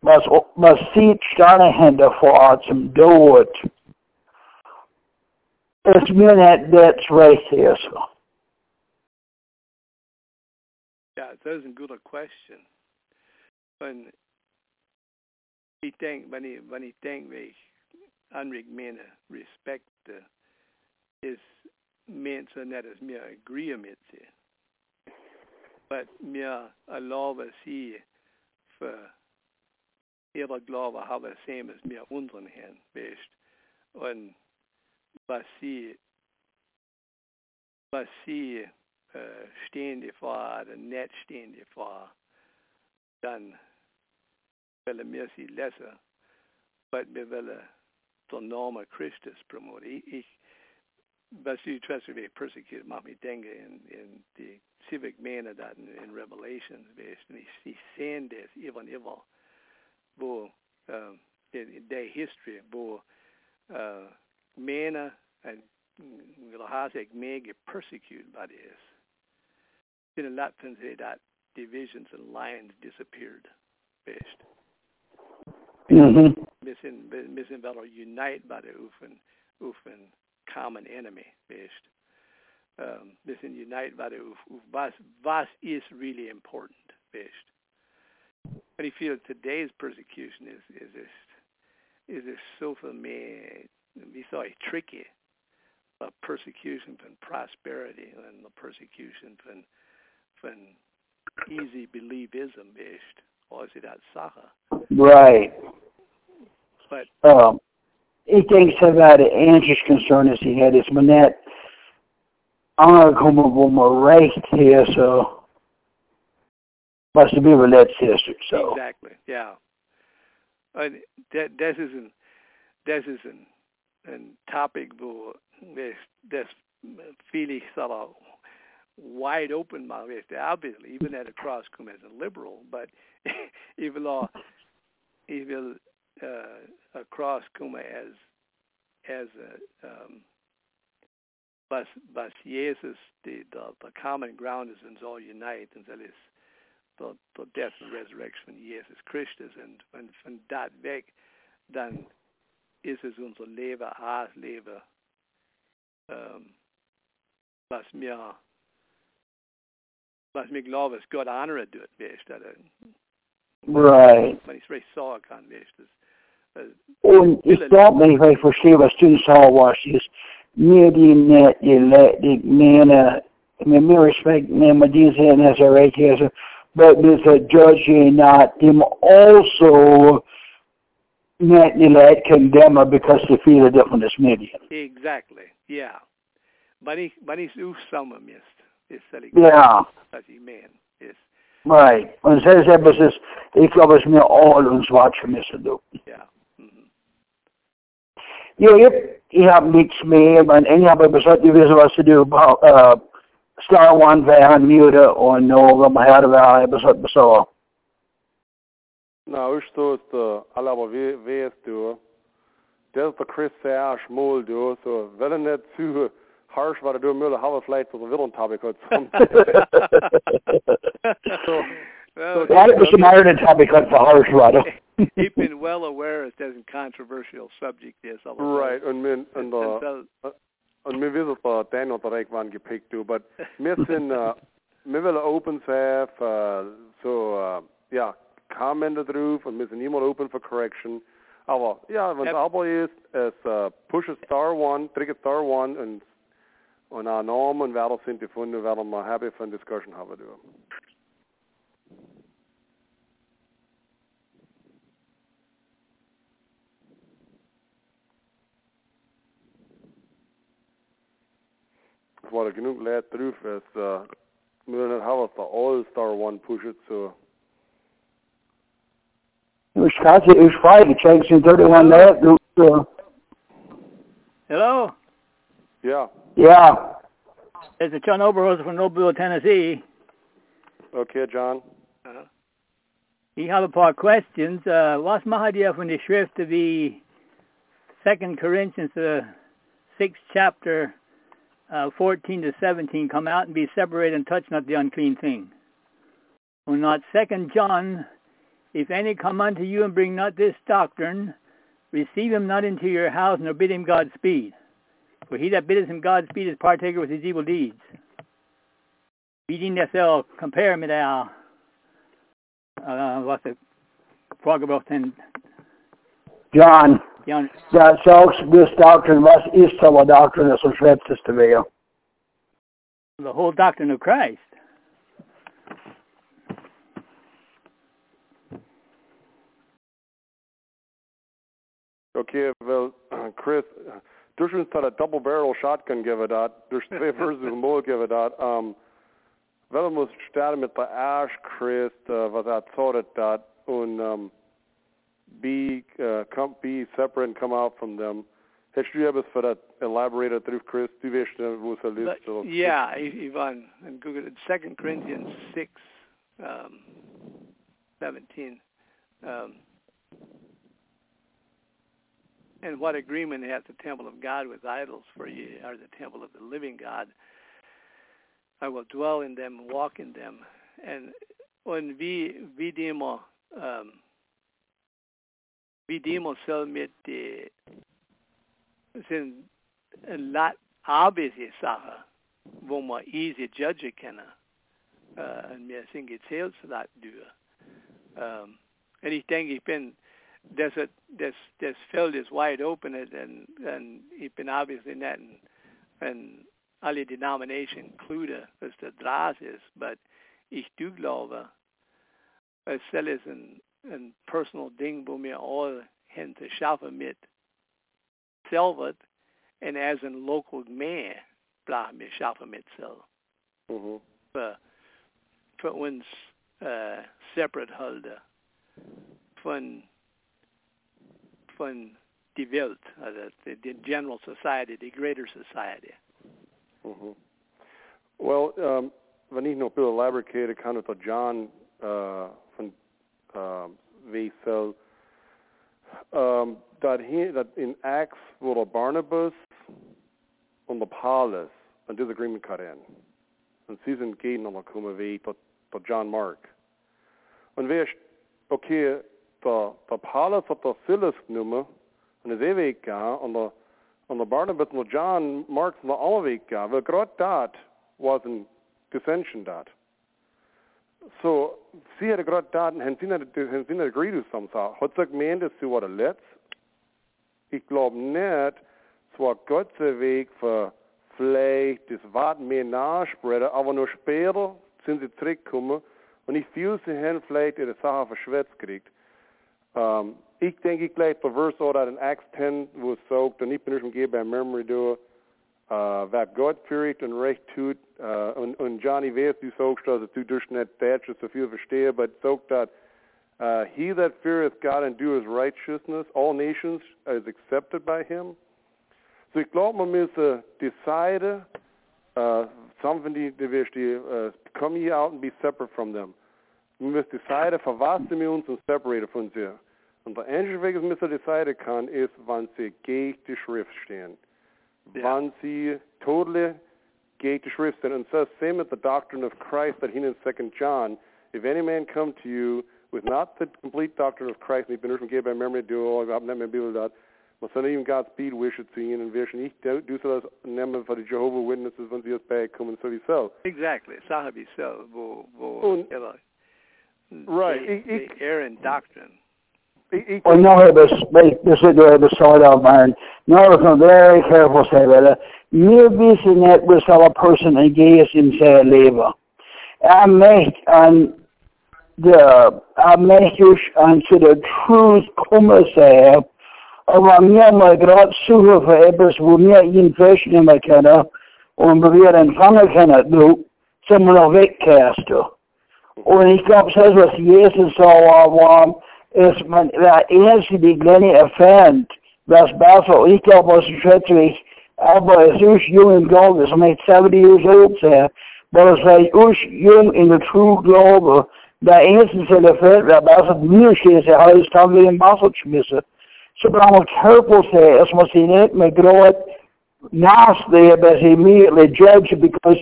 must see Shanahan for some do it. It's mean that that's racist. Yeah, that's a good question. When he think we anrig men respect is meant so that is mere agreement, but mere allow us see for ihre Glaube haben same as mere unseren Herrn best und was sie stehen die vor oder nicht stehen die vor, dann will mir sie lassen, weil wir will zur Norma Christus promoten. Ich was sie trusted wie persecuted, macht mich denke in die Civic Männer da in Revelations, weißt du, ich sehen das überall, wo in der History, wo Männer und Glahasek mehr gepersecuted by this. In a lot of things that divisions and lines disappeared, best. Mm-hmm. Missing battle unite by the Ufen common enemy, best. Missing unite by the Uf was is really important, best. And I feel today's persecution is so for me, we saw it tricky, but persecution from prosperity and the persecution from easy believism ist, or is it that Sache? Right. But he thinks about the anxious concern as he had is when that unaccommodable right here, so must be with that sister. So exactly, yeah. And this isn't ein Topic, wo das viele sort of wide open, obviously, even at a cross-come as a liberal, but even a cross-come as a was Jesus, the common ground is in all unite, and that is the death and resurrection of Jesus Christus, and von that weg, dann ist es unser Leben, alles Leben, was mir glauben, dass Gott andere tut, weißt du? Right. Wenn ich es recht sagen kann, weißt du? Und ich glaube, wenn ich recht verstehe, was du sagen warst, ist, mir die Männer, mir Respekt, mir dienen sehen, dass recht ist, aber mir zu judgen, not them also, not the lad condemn her because they feel a different as media. Exactly, yeah. But he's oof summer missed. Yeah. Right. And says that was this, he covers me all and watch for Mr. Duke. Yeah. Yeah, you have mixed me, and any other person you visit us to do about Star One, Van, Muta, or Nova, my other episode, so. Na, ich tue es alle, aber weißt du, das ist der Christ sehr schmol, du, so, wenn nicht zu harsch war, du, Müller, haben wir vielleicht so ein Willentabik heute zusammen. Ja, das ist ein Willentabik heute für harsch war, du. You've been well aware it doesn't controversial subject is. Right, und mir wissen, dass der Unterreich waren gepickt, du, aber mir will open safe, so, ja, commented through and missing email open for correction. Aber ja, wenn es aber ist, es push a star one, drücke star one und an Norm und werden sind gefunden, werden wir happy für eine Diskussion haben. war genug Leid drauf ist. Wir nicht haben, dass der All-Star-One pusht, so. Ich hatte, ich frei, die Checks sind 31 Leid, so. Hello? Yeah. Yeah. It's John Oberhose from Nobleville, Tennessee. Okay, John. I have a paar questions. Was machen die von der Schrift wie 2 Corinthians 6 chapter 14 to 17, come out and be separated and touch not the unclean thing? Or not 2 John, if any come unto you and bring not this doctrine, receive him not into your house, nor bid him Godspeed. For he that biddeth him Godspeed is partaker with his evil deeds. Reading das auch, compare mit der was der Vorgebracht in John. Das ist auch das Doctrine, was ist so eine Doctrine, das uns schreibt es zu mir. The whole doctrine of Christ. Okay, well, Chris, du hast uns da eine Double-Barrel Shotgun gegeben, du hast zwei Versen im Mol gegeben, Well, muss starten mit der Arsch, Chris, was erzeugt hat, und be separate and come out from them. Hättest du etwas für das elaborated drauf, Chris? Du weißt nicht, wo es ist. Ja, Ivan, and Google it. 2 Corinthians 6, 17. And what agreement hath the temple of God with idols? For ye are the temple of the living God. I will dwell in them, walk in them. And und wie Demo soll mit die sind ein lot obviously Sache, wo man easy judge kann. Und mir sind gezählt lot dür. Und ich denke, ich bin das Feld ist wide open, and ich bin obviously nicht ein alle Denomination include, was der Draht ist, but ich do glaube, es ist ein personal Ding, wo mir all hin zu schaffen mit selber, and as a local man, brauchen wir schaffen mit selber. Mhm. Für uns separate Holder von die Welt, also die General Society, die Greater Society. Mm-hmm. Well, wenn ich noch ein bisschen elaborate kann, unter John von Wesel, dass in Acts, wo der Barnabas und der Paulus ein Disagreement hatten. Und sie sind gegen und kommen wie der John Mark. Und wir, okay, der Paulus hat der Silas genommen und ist ewig gegangen und der Barnabas und John Mark sind alle weggegangen, weil gerade das war ein Dissension dort. So, sie hatte gerade das und haben sie nicht agreed with some Sachen. Hat sie gemeint, dass sie war der Letzte? Ich glaube nicht, es war Gott der Weg für vielleicht das Wort mehr nachsprechen, aber nur später sind sie zurückgekommen und ich fühle, sie haben vielleicht ihre Sache verschwätzt gekriegt. Ich denke, ich gleich pervers oder in Acts 10, wo es sagt, und ich bin nicht umgeben bei Memory durch, wer Gott fürchtet und recht tut, und Johnny weiß, du sagst, dass du durch nicht Deutsches so viel verstehe, aber es sagt, dass he that feareth God and doeth righteousness, all nations is accepted by him. So ich glaube, man müsste decide, come ye out and be separate from them. Man müsste decide, für was sind wir uns und separate von dir. Und der einzige Weg, den man entscheiden kann, ist, wann sie gegen die Schrift stehen. Yeah. Wann sie total gegen die Schrift stehen. Und das same with the doctrine of Christ that he in 2 John. If any man come to you with not the complete doctrine of Christ, und ich bin nicht umgeben bei Memory, ich habe nicht mehr Bibel dort, man soll ihm Godspeed wünschen zu ihnen und wünschen, ich tue das nehmen für die Jehovah's Witnesses, wenn sie jetzt beikommen, so wie so. Exactly, Sache wie so, wo right. Die Ehren Doctrine. Well, no, this is the sort of iron. No, I'm very careful, say that. You're busy that with a person and gives him say a labor. I make you unto the truth come say, aber mir mal grad suche für etwas, wo mir ihn verstehen kann, om redan kan att nå som man har vägkastat. Och ni kom så att Jesus sa om att man ensidigt glädje erfänd vars bästa och icke av oss skötrig arbetets urs jungen gårde som är 70 years old här. Bara säg urs jung in the true globe där ensidigt erfänd vars bästa myrskes är högst han vid en massutmisse. Så bland annat hörpås här som har sin ett med gråd nice there, but he immediately judged because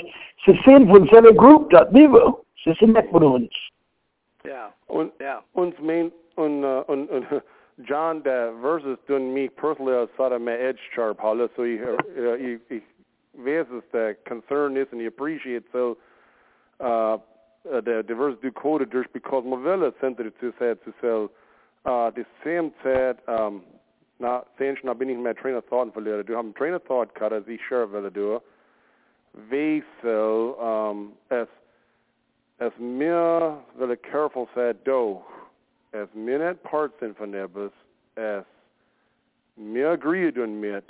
the sinful cell group that we were, the sinfulness. Yeah, und yeah, uns meint und John the verses dun me personally as sort of my edge sharp hollow, so he verses the concern is and he appreciates so the verse do quoted just because Novella sent it to said to sell the same said na, sehnst, na bin ich mehr Trainer Thornton verliere. Du hast einen Trainer Thornton gehabt, als ich sure werde, du. Wie soll es mir, will ich careful sein, doch, es mir nicht part sind von der Bus, es mir agree dun mit,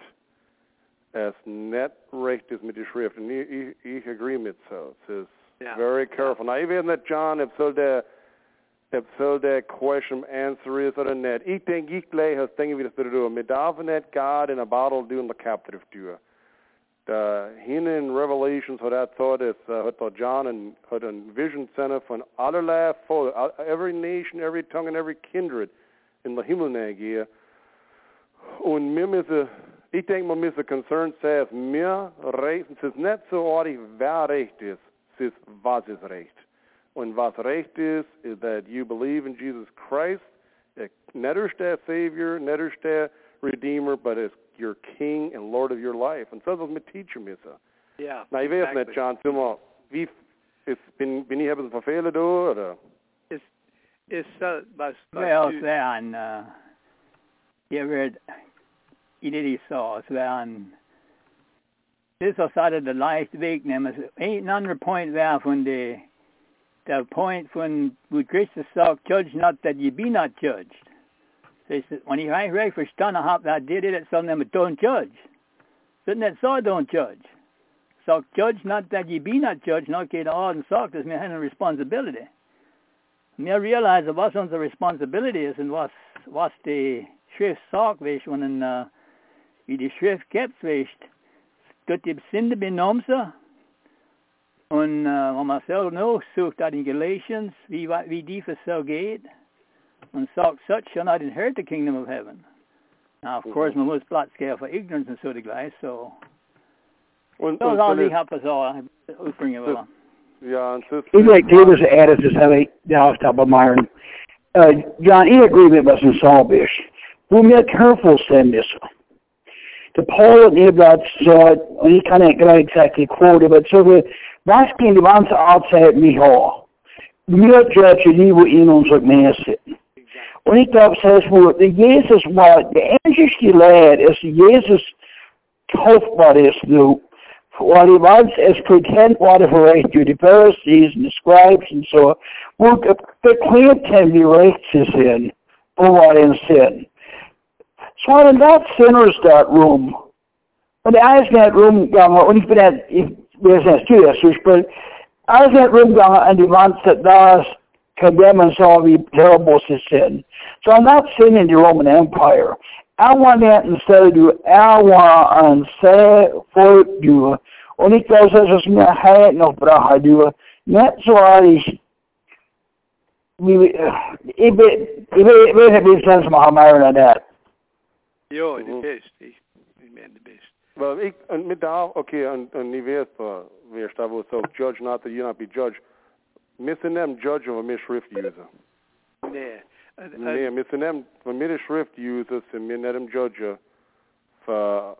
es nicht recht ist mit der Schrift. Und ich agree mit so. Es ist very careful. Na, ich werde nicht, John, if so that question answer is or net. I think ich gleich has thing wie das do mit Davenet God in a bottle doing the captive do. The hin in Revelations what I thought is what John and had a vision center von allerlei for every nation, every tongue and every kindred in the Himmel nägier. Und mir ist ich denke man ist concern says mir recht ist nicht so ordentlich wer recht ist, es ist was ist recht. Und was recht is that you believe in Jesus Christ, not just as Savior, not just as Redeemer, but as your King and Lord of your life. And so das mit Teacher Missa. Yeah. Na, ich weiß nicht, John, Zimmer, wie bin ich habe es verfehlt oder? Ist well, dann ihr wird ideli so, dann ist das hatte der leichte Weg nehmen. Ein anderer Punkt war von der the point when Christus said, judge not that ye be not judged. So he said, when he ain't ready for stun a hop, I did it at some of them, don't judge. Sitting that saw, don't judge. So judge not that ye be not judged, not get all and sock, this man had a responsibility. And I realized that what's on the responsibility is and what's the Schrift sock wish when in, wie die Schrift kept wischt, Gott die Sünde benommen so. Und wenn man selber noch sucht, das in Galatians, wie tief es so geht, und sagt, such shall not inherit the kingdom of heaven. Now, of course, man muss Platz geben für Ignorance und so dergleichen, so. Und all die hat es auch, umbringen wir. Ja, und so. Ich möchte dir was added, das habe ich da auf Top of Myron. John, ich agree mit was in Saulbisch. Wo mir careful sein müssen. The Paul und ihr Blatt sagt, und ich kann nicht gerade exactly quote, aber so wie, was gehen die ganze Zeit mich an? Wir judgen die, die in unserer Gemeinde sind. Und ich glaube, es heißt, wo Jesus war, der einzige Leid, dass Jesus kaufbar ist, nur, weil die ganze es bekannt wurde für Recht, die Pharisees und die Scribes und so, wo bekannt haben, wie Recht sie sind, wo wir in Sinn. So in that sinners, that room, und er ist in that room gegangen, und ich bin da, wir sind Studiersus, aber als ich rumgegangen an die Wand, da können man sagen, wie terrible sie sind. So I'm not singing the Roman Empire. I want that instead of, I want to for you. Und ich glaube, das ist mir halt noch brache, du. Nicht so, ich weiß nicht, wie ich sonst mache, Maren, das. Jo, du bist, ich meine, du bist. Well, ich, und mit da, okay, und ich weiß, wer da wo so, judge not that you not be judged. Müssen dem judge of a mir Schrift-User. Nee, müssen dem, wenn mir der Schrift-User sind, mir nicht dem judge für,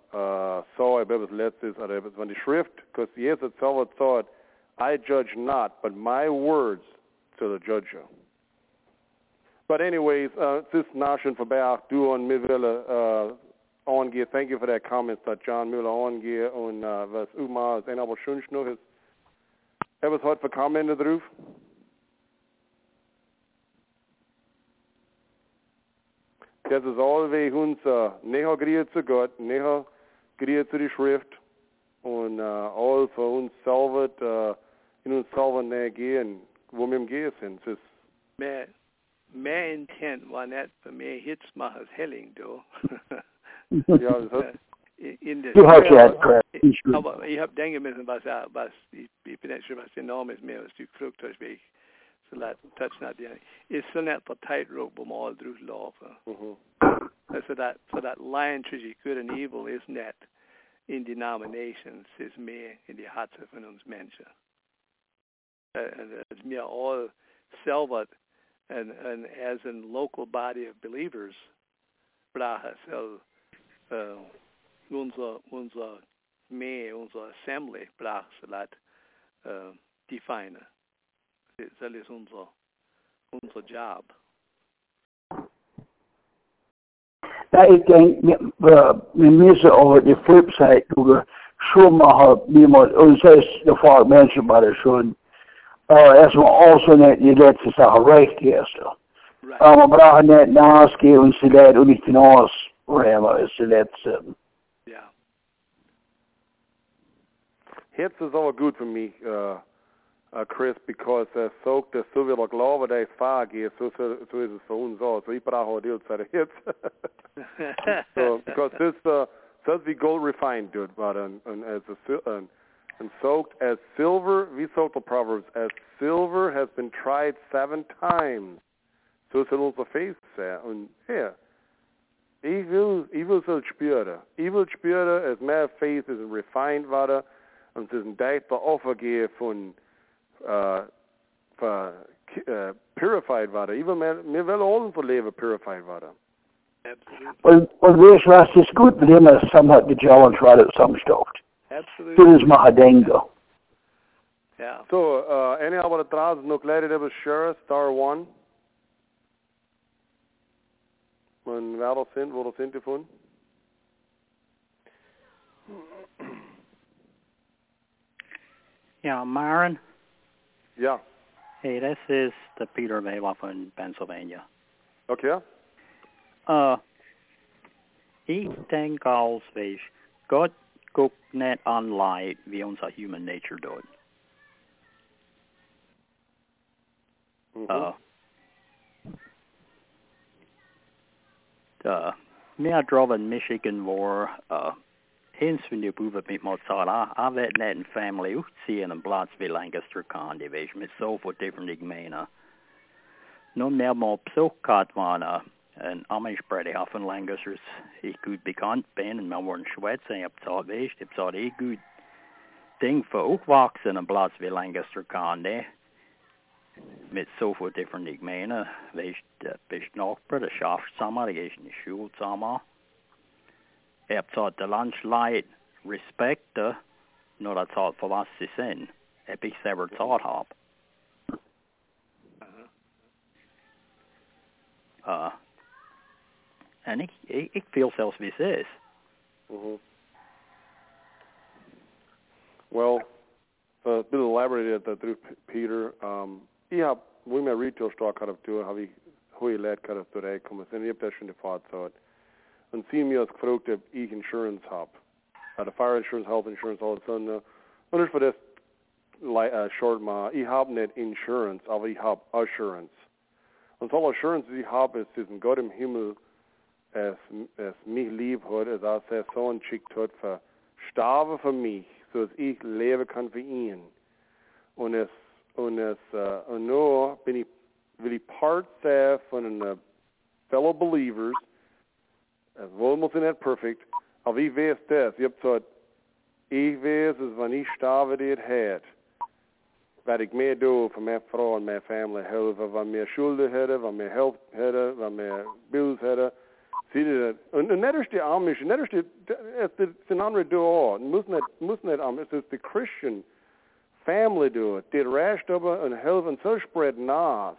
so, ob etwas letztes, oder etwas, wenn die Schrift, because Jesus selber thought, I judge not, but my words to the judge. But anyways, this Nation for Berg, du und mir will, Ongehe, thank you for that comment, John Müller. Ongehe und was immer ist, aber schön noch ist. Was heute für Kommentare drauf? Das ist allweil uns näher gerät zu Gott, näher gerät zu der Schrift, Und all für uns salvet, in uns salven näher gehen, wo wir im Gehen sind. Es ist mehr intent war nicht für mehr Hitzmachers Helling, du. Ja, das hat du hast ja Crash. Aber ich habe denken müssen, was ich bin nicht sicher, was enorm ist, mehr als du geflucht hast, wie ich so leid, touch not the ist so nicht der Tightrope, wo wir alle durchlaufen. Also that line zwischen good and evil ist nicht in denominations, ist mehr in die Herzen von uns Menschen. As we are all salvat and as in local body of believers, braha so unser me unser assembly brach salat define. Das ist unser job. Da ich denke, wir müssen auch die Flipside oder schon machen, wie man uns als die Menschen bei der Schule. Erstmal also nicht die letzte Sache recht ist. Aber wir brauchen nicht nachgehen und sie leid und nicht hinaus, whatever ist die letzte. Ja. Jetzt ist aber gut für mich, Chris, because dass so wieder Glaube, der ist fahr geht, so ist es für uns auch. So ich brauche auch die Zeit jetzt. So, because this, says we gold refined, dude, but and soaked as silver, we soaked the Proverbs, as silver has been tried 7 times. So ist in unser Face, und ja, ich will so spüren. Ich will spüren, als mehr Face ist refined war, und es ist ein deeper Offergehe von purified war. Ich will mir will all unser Leben purified war. Und weißt du was, es ist gut, wenn man somewhat die Challenge weiter zusammenstaucht. Absolutely. This is my dengo. Yeah. So, any other thoughts? No clarity about sure *1. When what sind gefunden? Yeah, Myron. Yeah. Hey, this is the Peter Vela from Pennsylvania. Okay. Ich denke als ich Gott guckt nicht an Leid, wie unser Human Nature tut. Mehr drauf in Michigan war, hins wenn die Buben mit mir sagen, ich werde nicht in Family aufziehen im Platz wie Lancaster County, weil ich mit so vielen different Gemeinden. Nur mehr mal besucht waren, und Amish-Brede auch von Lancaster ist ich gut bekannt bin und man wollen schwätzen. Ich habe gesagt, weißt du, ich habe gesagt, ich gut Ding für aufwachsen im Platz wie Lancaster County mit so vielen different Gemeinden. Weißt du, bist Nachbar, du schaffst zusammen, du gehst in die Schule zusammen. Ich habe gesagt, der Landschleit respekte, nur das hat für was sie sind, ob ich selber gesagt habe. Und ich fühle selbst, wie es ist. Mm-hmm. Well, a bit elaborated through Peter. Ich habe, wo ich mir Retail-Star gehabt habe, habe ich hohe Leute gehabt, die reingekommen sind. Ich habe das schon die Fahrt gehabt. Und sie haben mich gefragt, ob ich Insurance habe. Also Fire Insurance, Health Insurance, alles andere. Und ich für das short mal, ich habe nicht Insurance, aber ich habe Assurance. Und so Assurance, die ich habe, ist diesen Gott im Himmel, es mich lieb hat, es als er Sohn schickt hat, verstarbe für mich, so dass ich leben kann für ihn. Und nur will ich Part sein von den Fellow Believers, es wohl muss ich nicht perfekt, aber ich weiß das. Ich habe gesagt, ich weiß, dass wenn ich starbe, das hat, werde ich mehr tun für meine Frau und meine Familie helfen, wenn wir Schulden hätten, wenn wir Hilfe hätten, wenn wir Bills hätten. Und nicht ist die Amish, nicht ist die, es sind andere da, muss nicht Amish, es ist die Christian Family da, die reicht aber und hilft und so spread nach.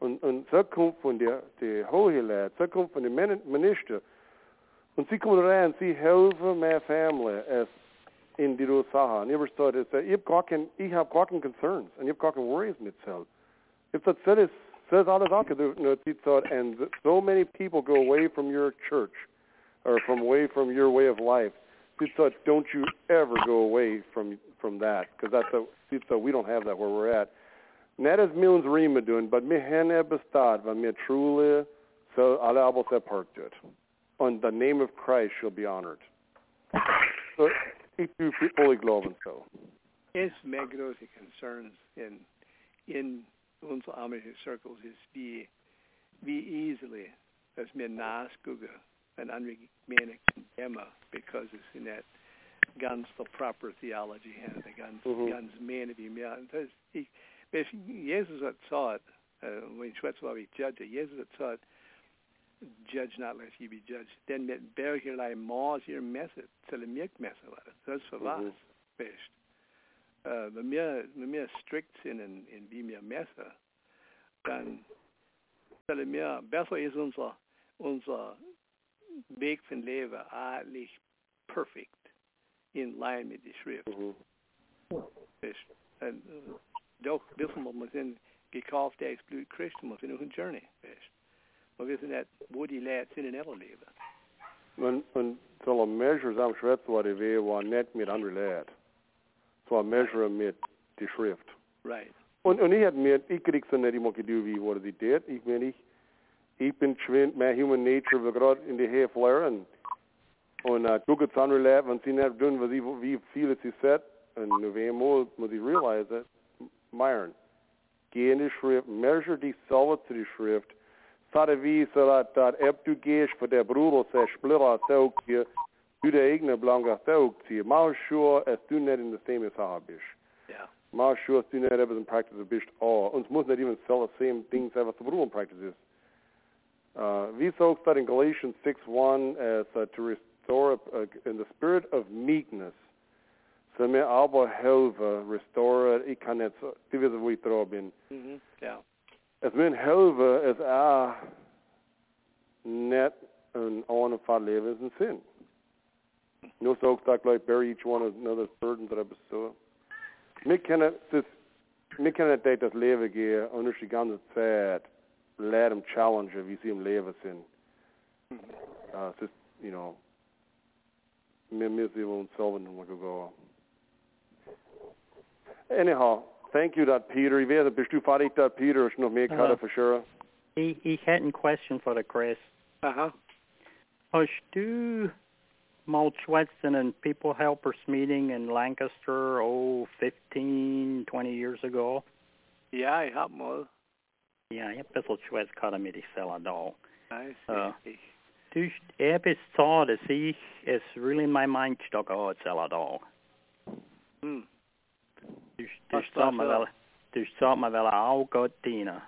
Und so kommt von der Hohelat, so kommt von den Minister. Und sie kommen rein, sie helfen mehr Familie als in die Sache. Und ich habe gesagt, ich habe gar keine Concerns und ich habe gar keine Worries mit selbst. Ich habe gesagt, says all this and so many people go away from your church or away from your way of life. people thought, don't you ever go away from that, because that's a people thought we don't have that where we're at. And that is Milne's Rima doing, but me henne bestad, but me truly so alle abos erparktet. And the name of Christ shall be honored. So ich tu für alle Glauben so. Eins mehr große concerns in unsere amische circles ist wie easily dass mir nachgucken and unmanic Emma because it's in that guns the proper theology and the guns man of him. Jesus had taught when Schwetzler judged it, Jesus had taught judge not lest ye be judged. Then that bear here like maws here message till the milk message. That's for us best. The mere strict sin and be mere messer, dann tell mir besser ist unser Weg von Leben eigentlich perfekt in line mit der Schrift. Doch wissen wir, wir sind gekauft als Blutchristen, wir sind auf einer Journey. Wir wissen, wo die Leute sind in ihrer Leben. Und soll ein Measure am Schrift, was die Wege war, nicht mit anderen Leuten. So ein Measure mit der Schrift. Right. Und ich krieg so nicht immer gedacht, wie wurde sie das? Ich meine, ich bin schwind, mein human nature wird gerade in die Höhe flahren. Und gucke es andere Leute, wenn sie nicht tun, wie viel sie sagt. Und auf einmal muss ich realisieren, Myron, geh in die Schrift, measure dich selber zu der Schrift. Sade wie, so dass ob du gehst für der Bruder, der Splitter, der auch hier, du der eigene Blanke, der auch hier. Mach sure, dass du nicht in der selben Sache bist. Ja. Mach sure, dass du nicht etwas in Praxis bist. Oh, uns muss nicht immer selber same Dings, was der Bruder in Praxis ist. We saw that in Galatians 6:1 as to restore in the spirit of meekness. So me aber helfe restore. Ich kann jetzt gewisse wo ich drauf bin. Ja. Es mir helfe es a net und ohne Verleben ist ein Sinn. Nur so gesagt, like bear each one another's burden that I bestow. Mir kann es das Leben gehen und die ganze Zeit. Let him challenge if you see him leave us in. Just, you know, Missy won't solve it and we could go. Anyhow, thank you, that Peter. If you have bist du fertig, that Peter, it's no mehr Karte for sure. Ich hätte eine Question für Chris. Hast du mal schwätzen in People Helpers Meeting in Lancaster, 15-20 years ago? Ja, ich hab mal. Ja, ich habe ein bisschen schwer gerade mit ich selber da. Ich bin so, dass ich es really in meinem Mind stecke, selber da. Du sagst mir, weil auch Gott dienen.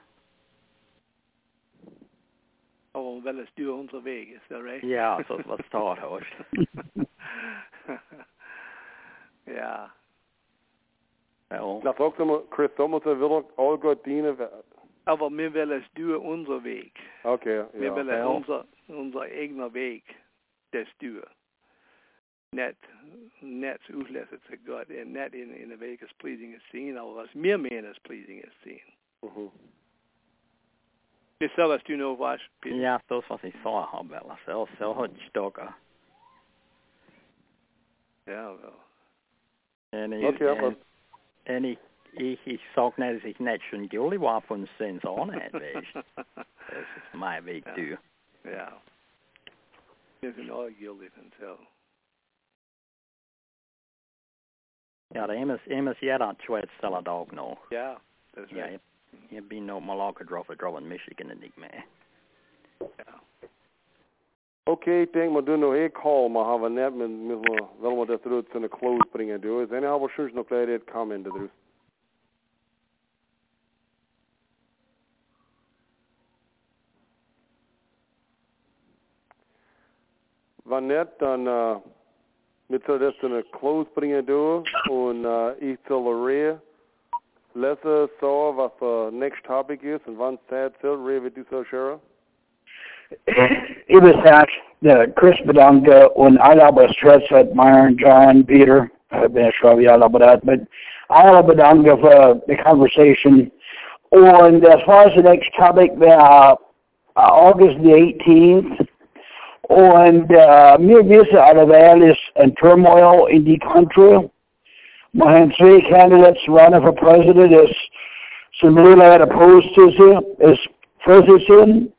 Aber weil es du unser Weg ist, right? Ja, so was da hast. Ja. Na, frag doch mal, Chris, da muss wirklich auch Gott dienen. Aber mir will es du unser Weg. Okay, ja. Mir will es unser eigener Weg, das du. Nicht zu auslässt zu Gott. Und nicht in der Weg ist pleasing ist sehen, aber was mir meinen ist pleasing ist sehen. Das soll es du noch was, Peter? Ja, das was ich so habe, weil es auch so hat Stocker. Ja, well. Okay, aber... Ich sag nicht, dass ich nicht schon guilty war von Sins, auch nicht, weißt du. Das ist mein Weg, du. Ja. Wir sind alle guilty von Sins. Ja, da ist jeder schwätzt alle Tag noch. Ja, das ist right. Ja, ich bin noch mal drauf in Michigan und nicht mehr. Ja. Okay, ich denke, wir tun noch Call, wir haben nicht, wenn wir das zu einer Close bringen, du. Ist eine halbe Stunde noch gleich das Comment dazu. Wenn nicht, dann wir soll das zu einer Close bringen durch und ich soll lassen, so was der nächste Topic ist und wann Zeit soll, wie du soll, Shara? Ich sage, der Chris bedanke und alle aber Stretchett, Myron, John, Peter, ich bin schon wie alle aber das, aber alle bedanke für die Conversation und as far as the next topic, August the 18th, Und wir wissen alle, weil es ein Turmoil in die country. Wir haben zwei Candidates running for president. Es sind Leute opposed to sie, President.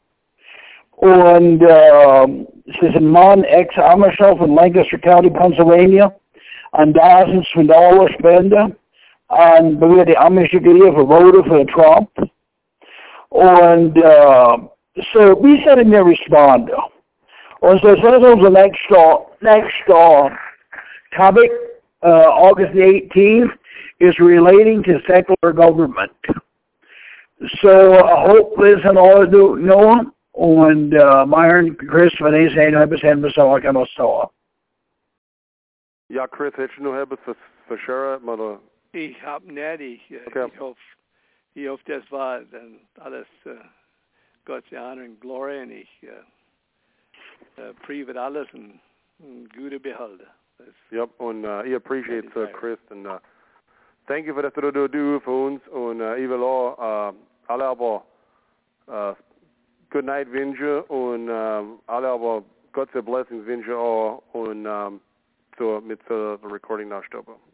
Und es ist ein Mann, Ex-Amershaw von Lancaster County, Pennsylvania, an Tausends von Dollar Spende, an berührt die Amische Gehe für Voter für Trump. Und so, wir sind in der Responder. Und so, das ist unser nächster Topic, August 18th, is relating to secular government. So, I hope Liz and all do know. Und Myron, Chris, wenn ich sehen habe, haben wir es auch noch so. Ja, Chris, hättest du noch etwas für Sheriff? Ich habe nicht. Ich hoffe, das war dann alles Gott sei Dank und Gloria. Und ich privat alles in gute Behalter. Ja, und ich appreciate Chris. Und thank you für das, was du für uns. Und ich will auch alle aber good night, Vinja, und alle aber Gottes Blessings, Vinja, auch und so mit der Recording nachstoppen.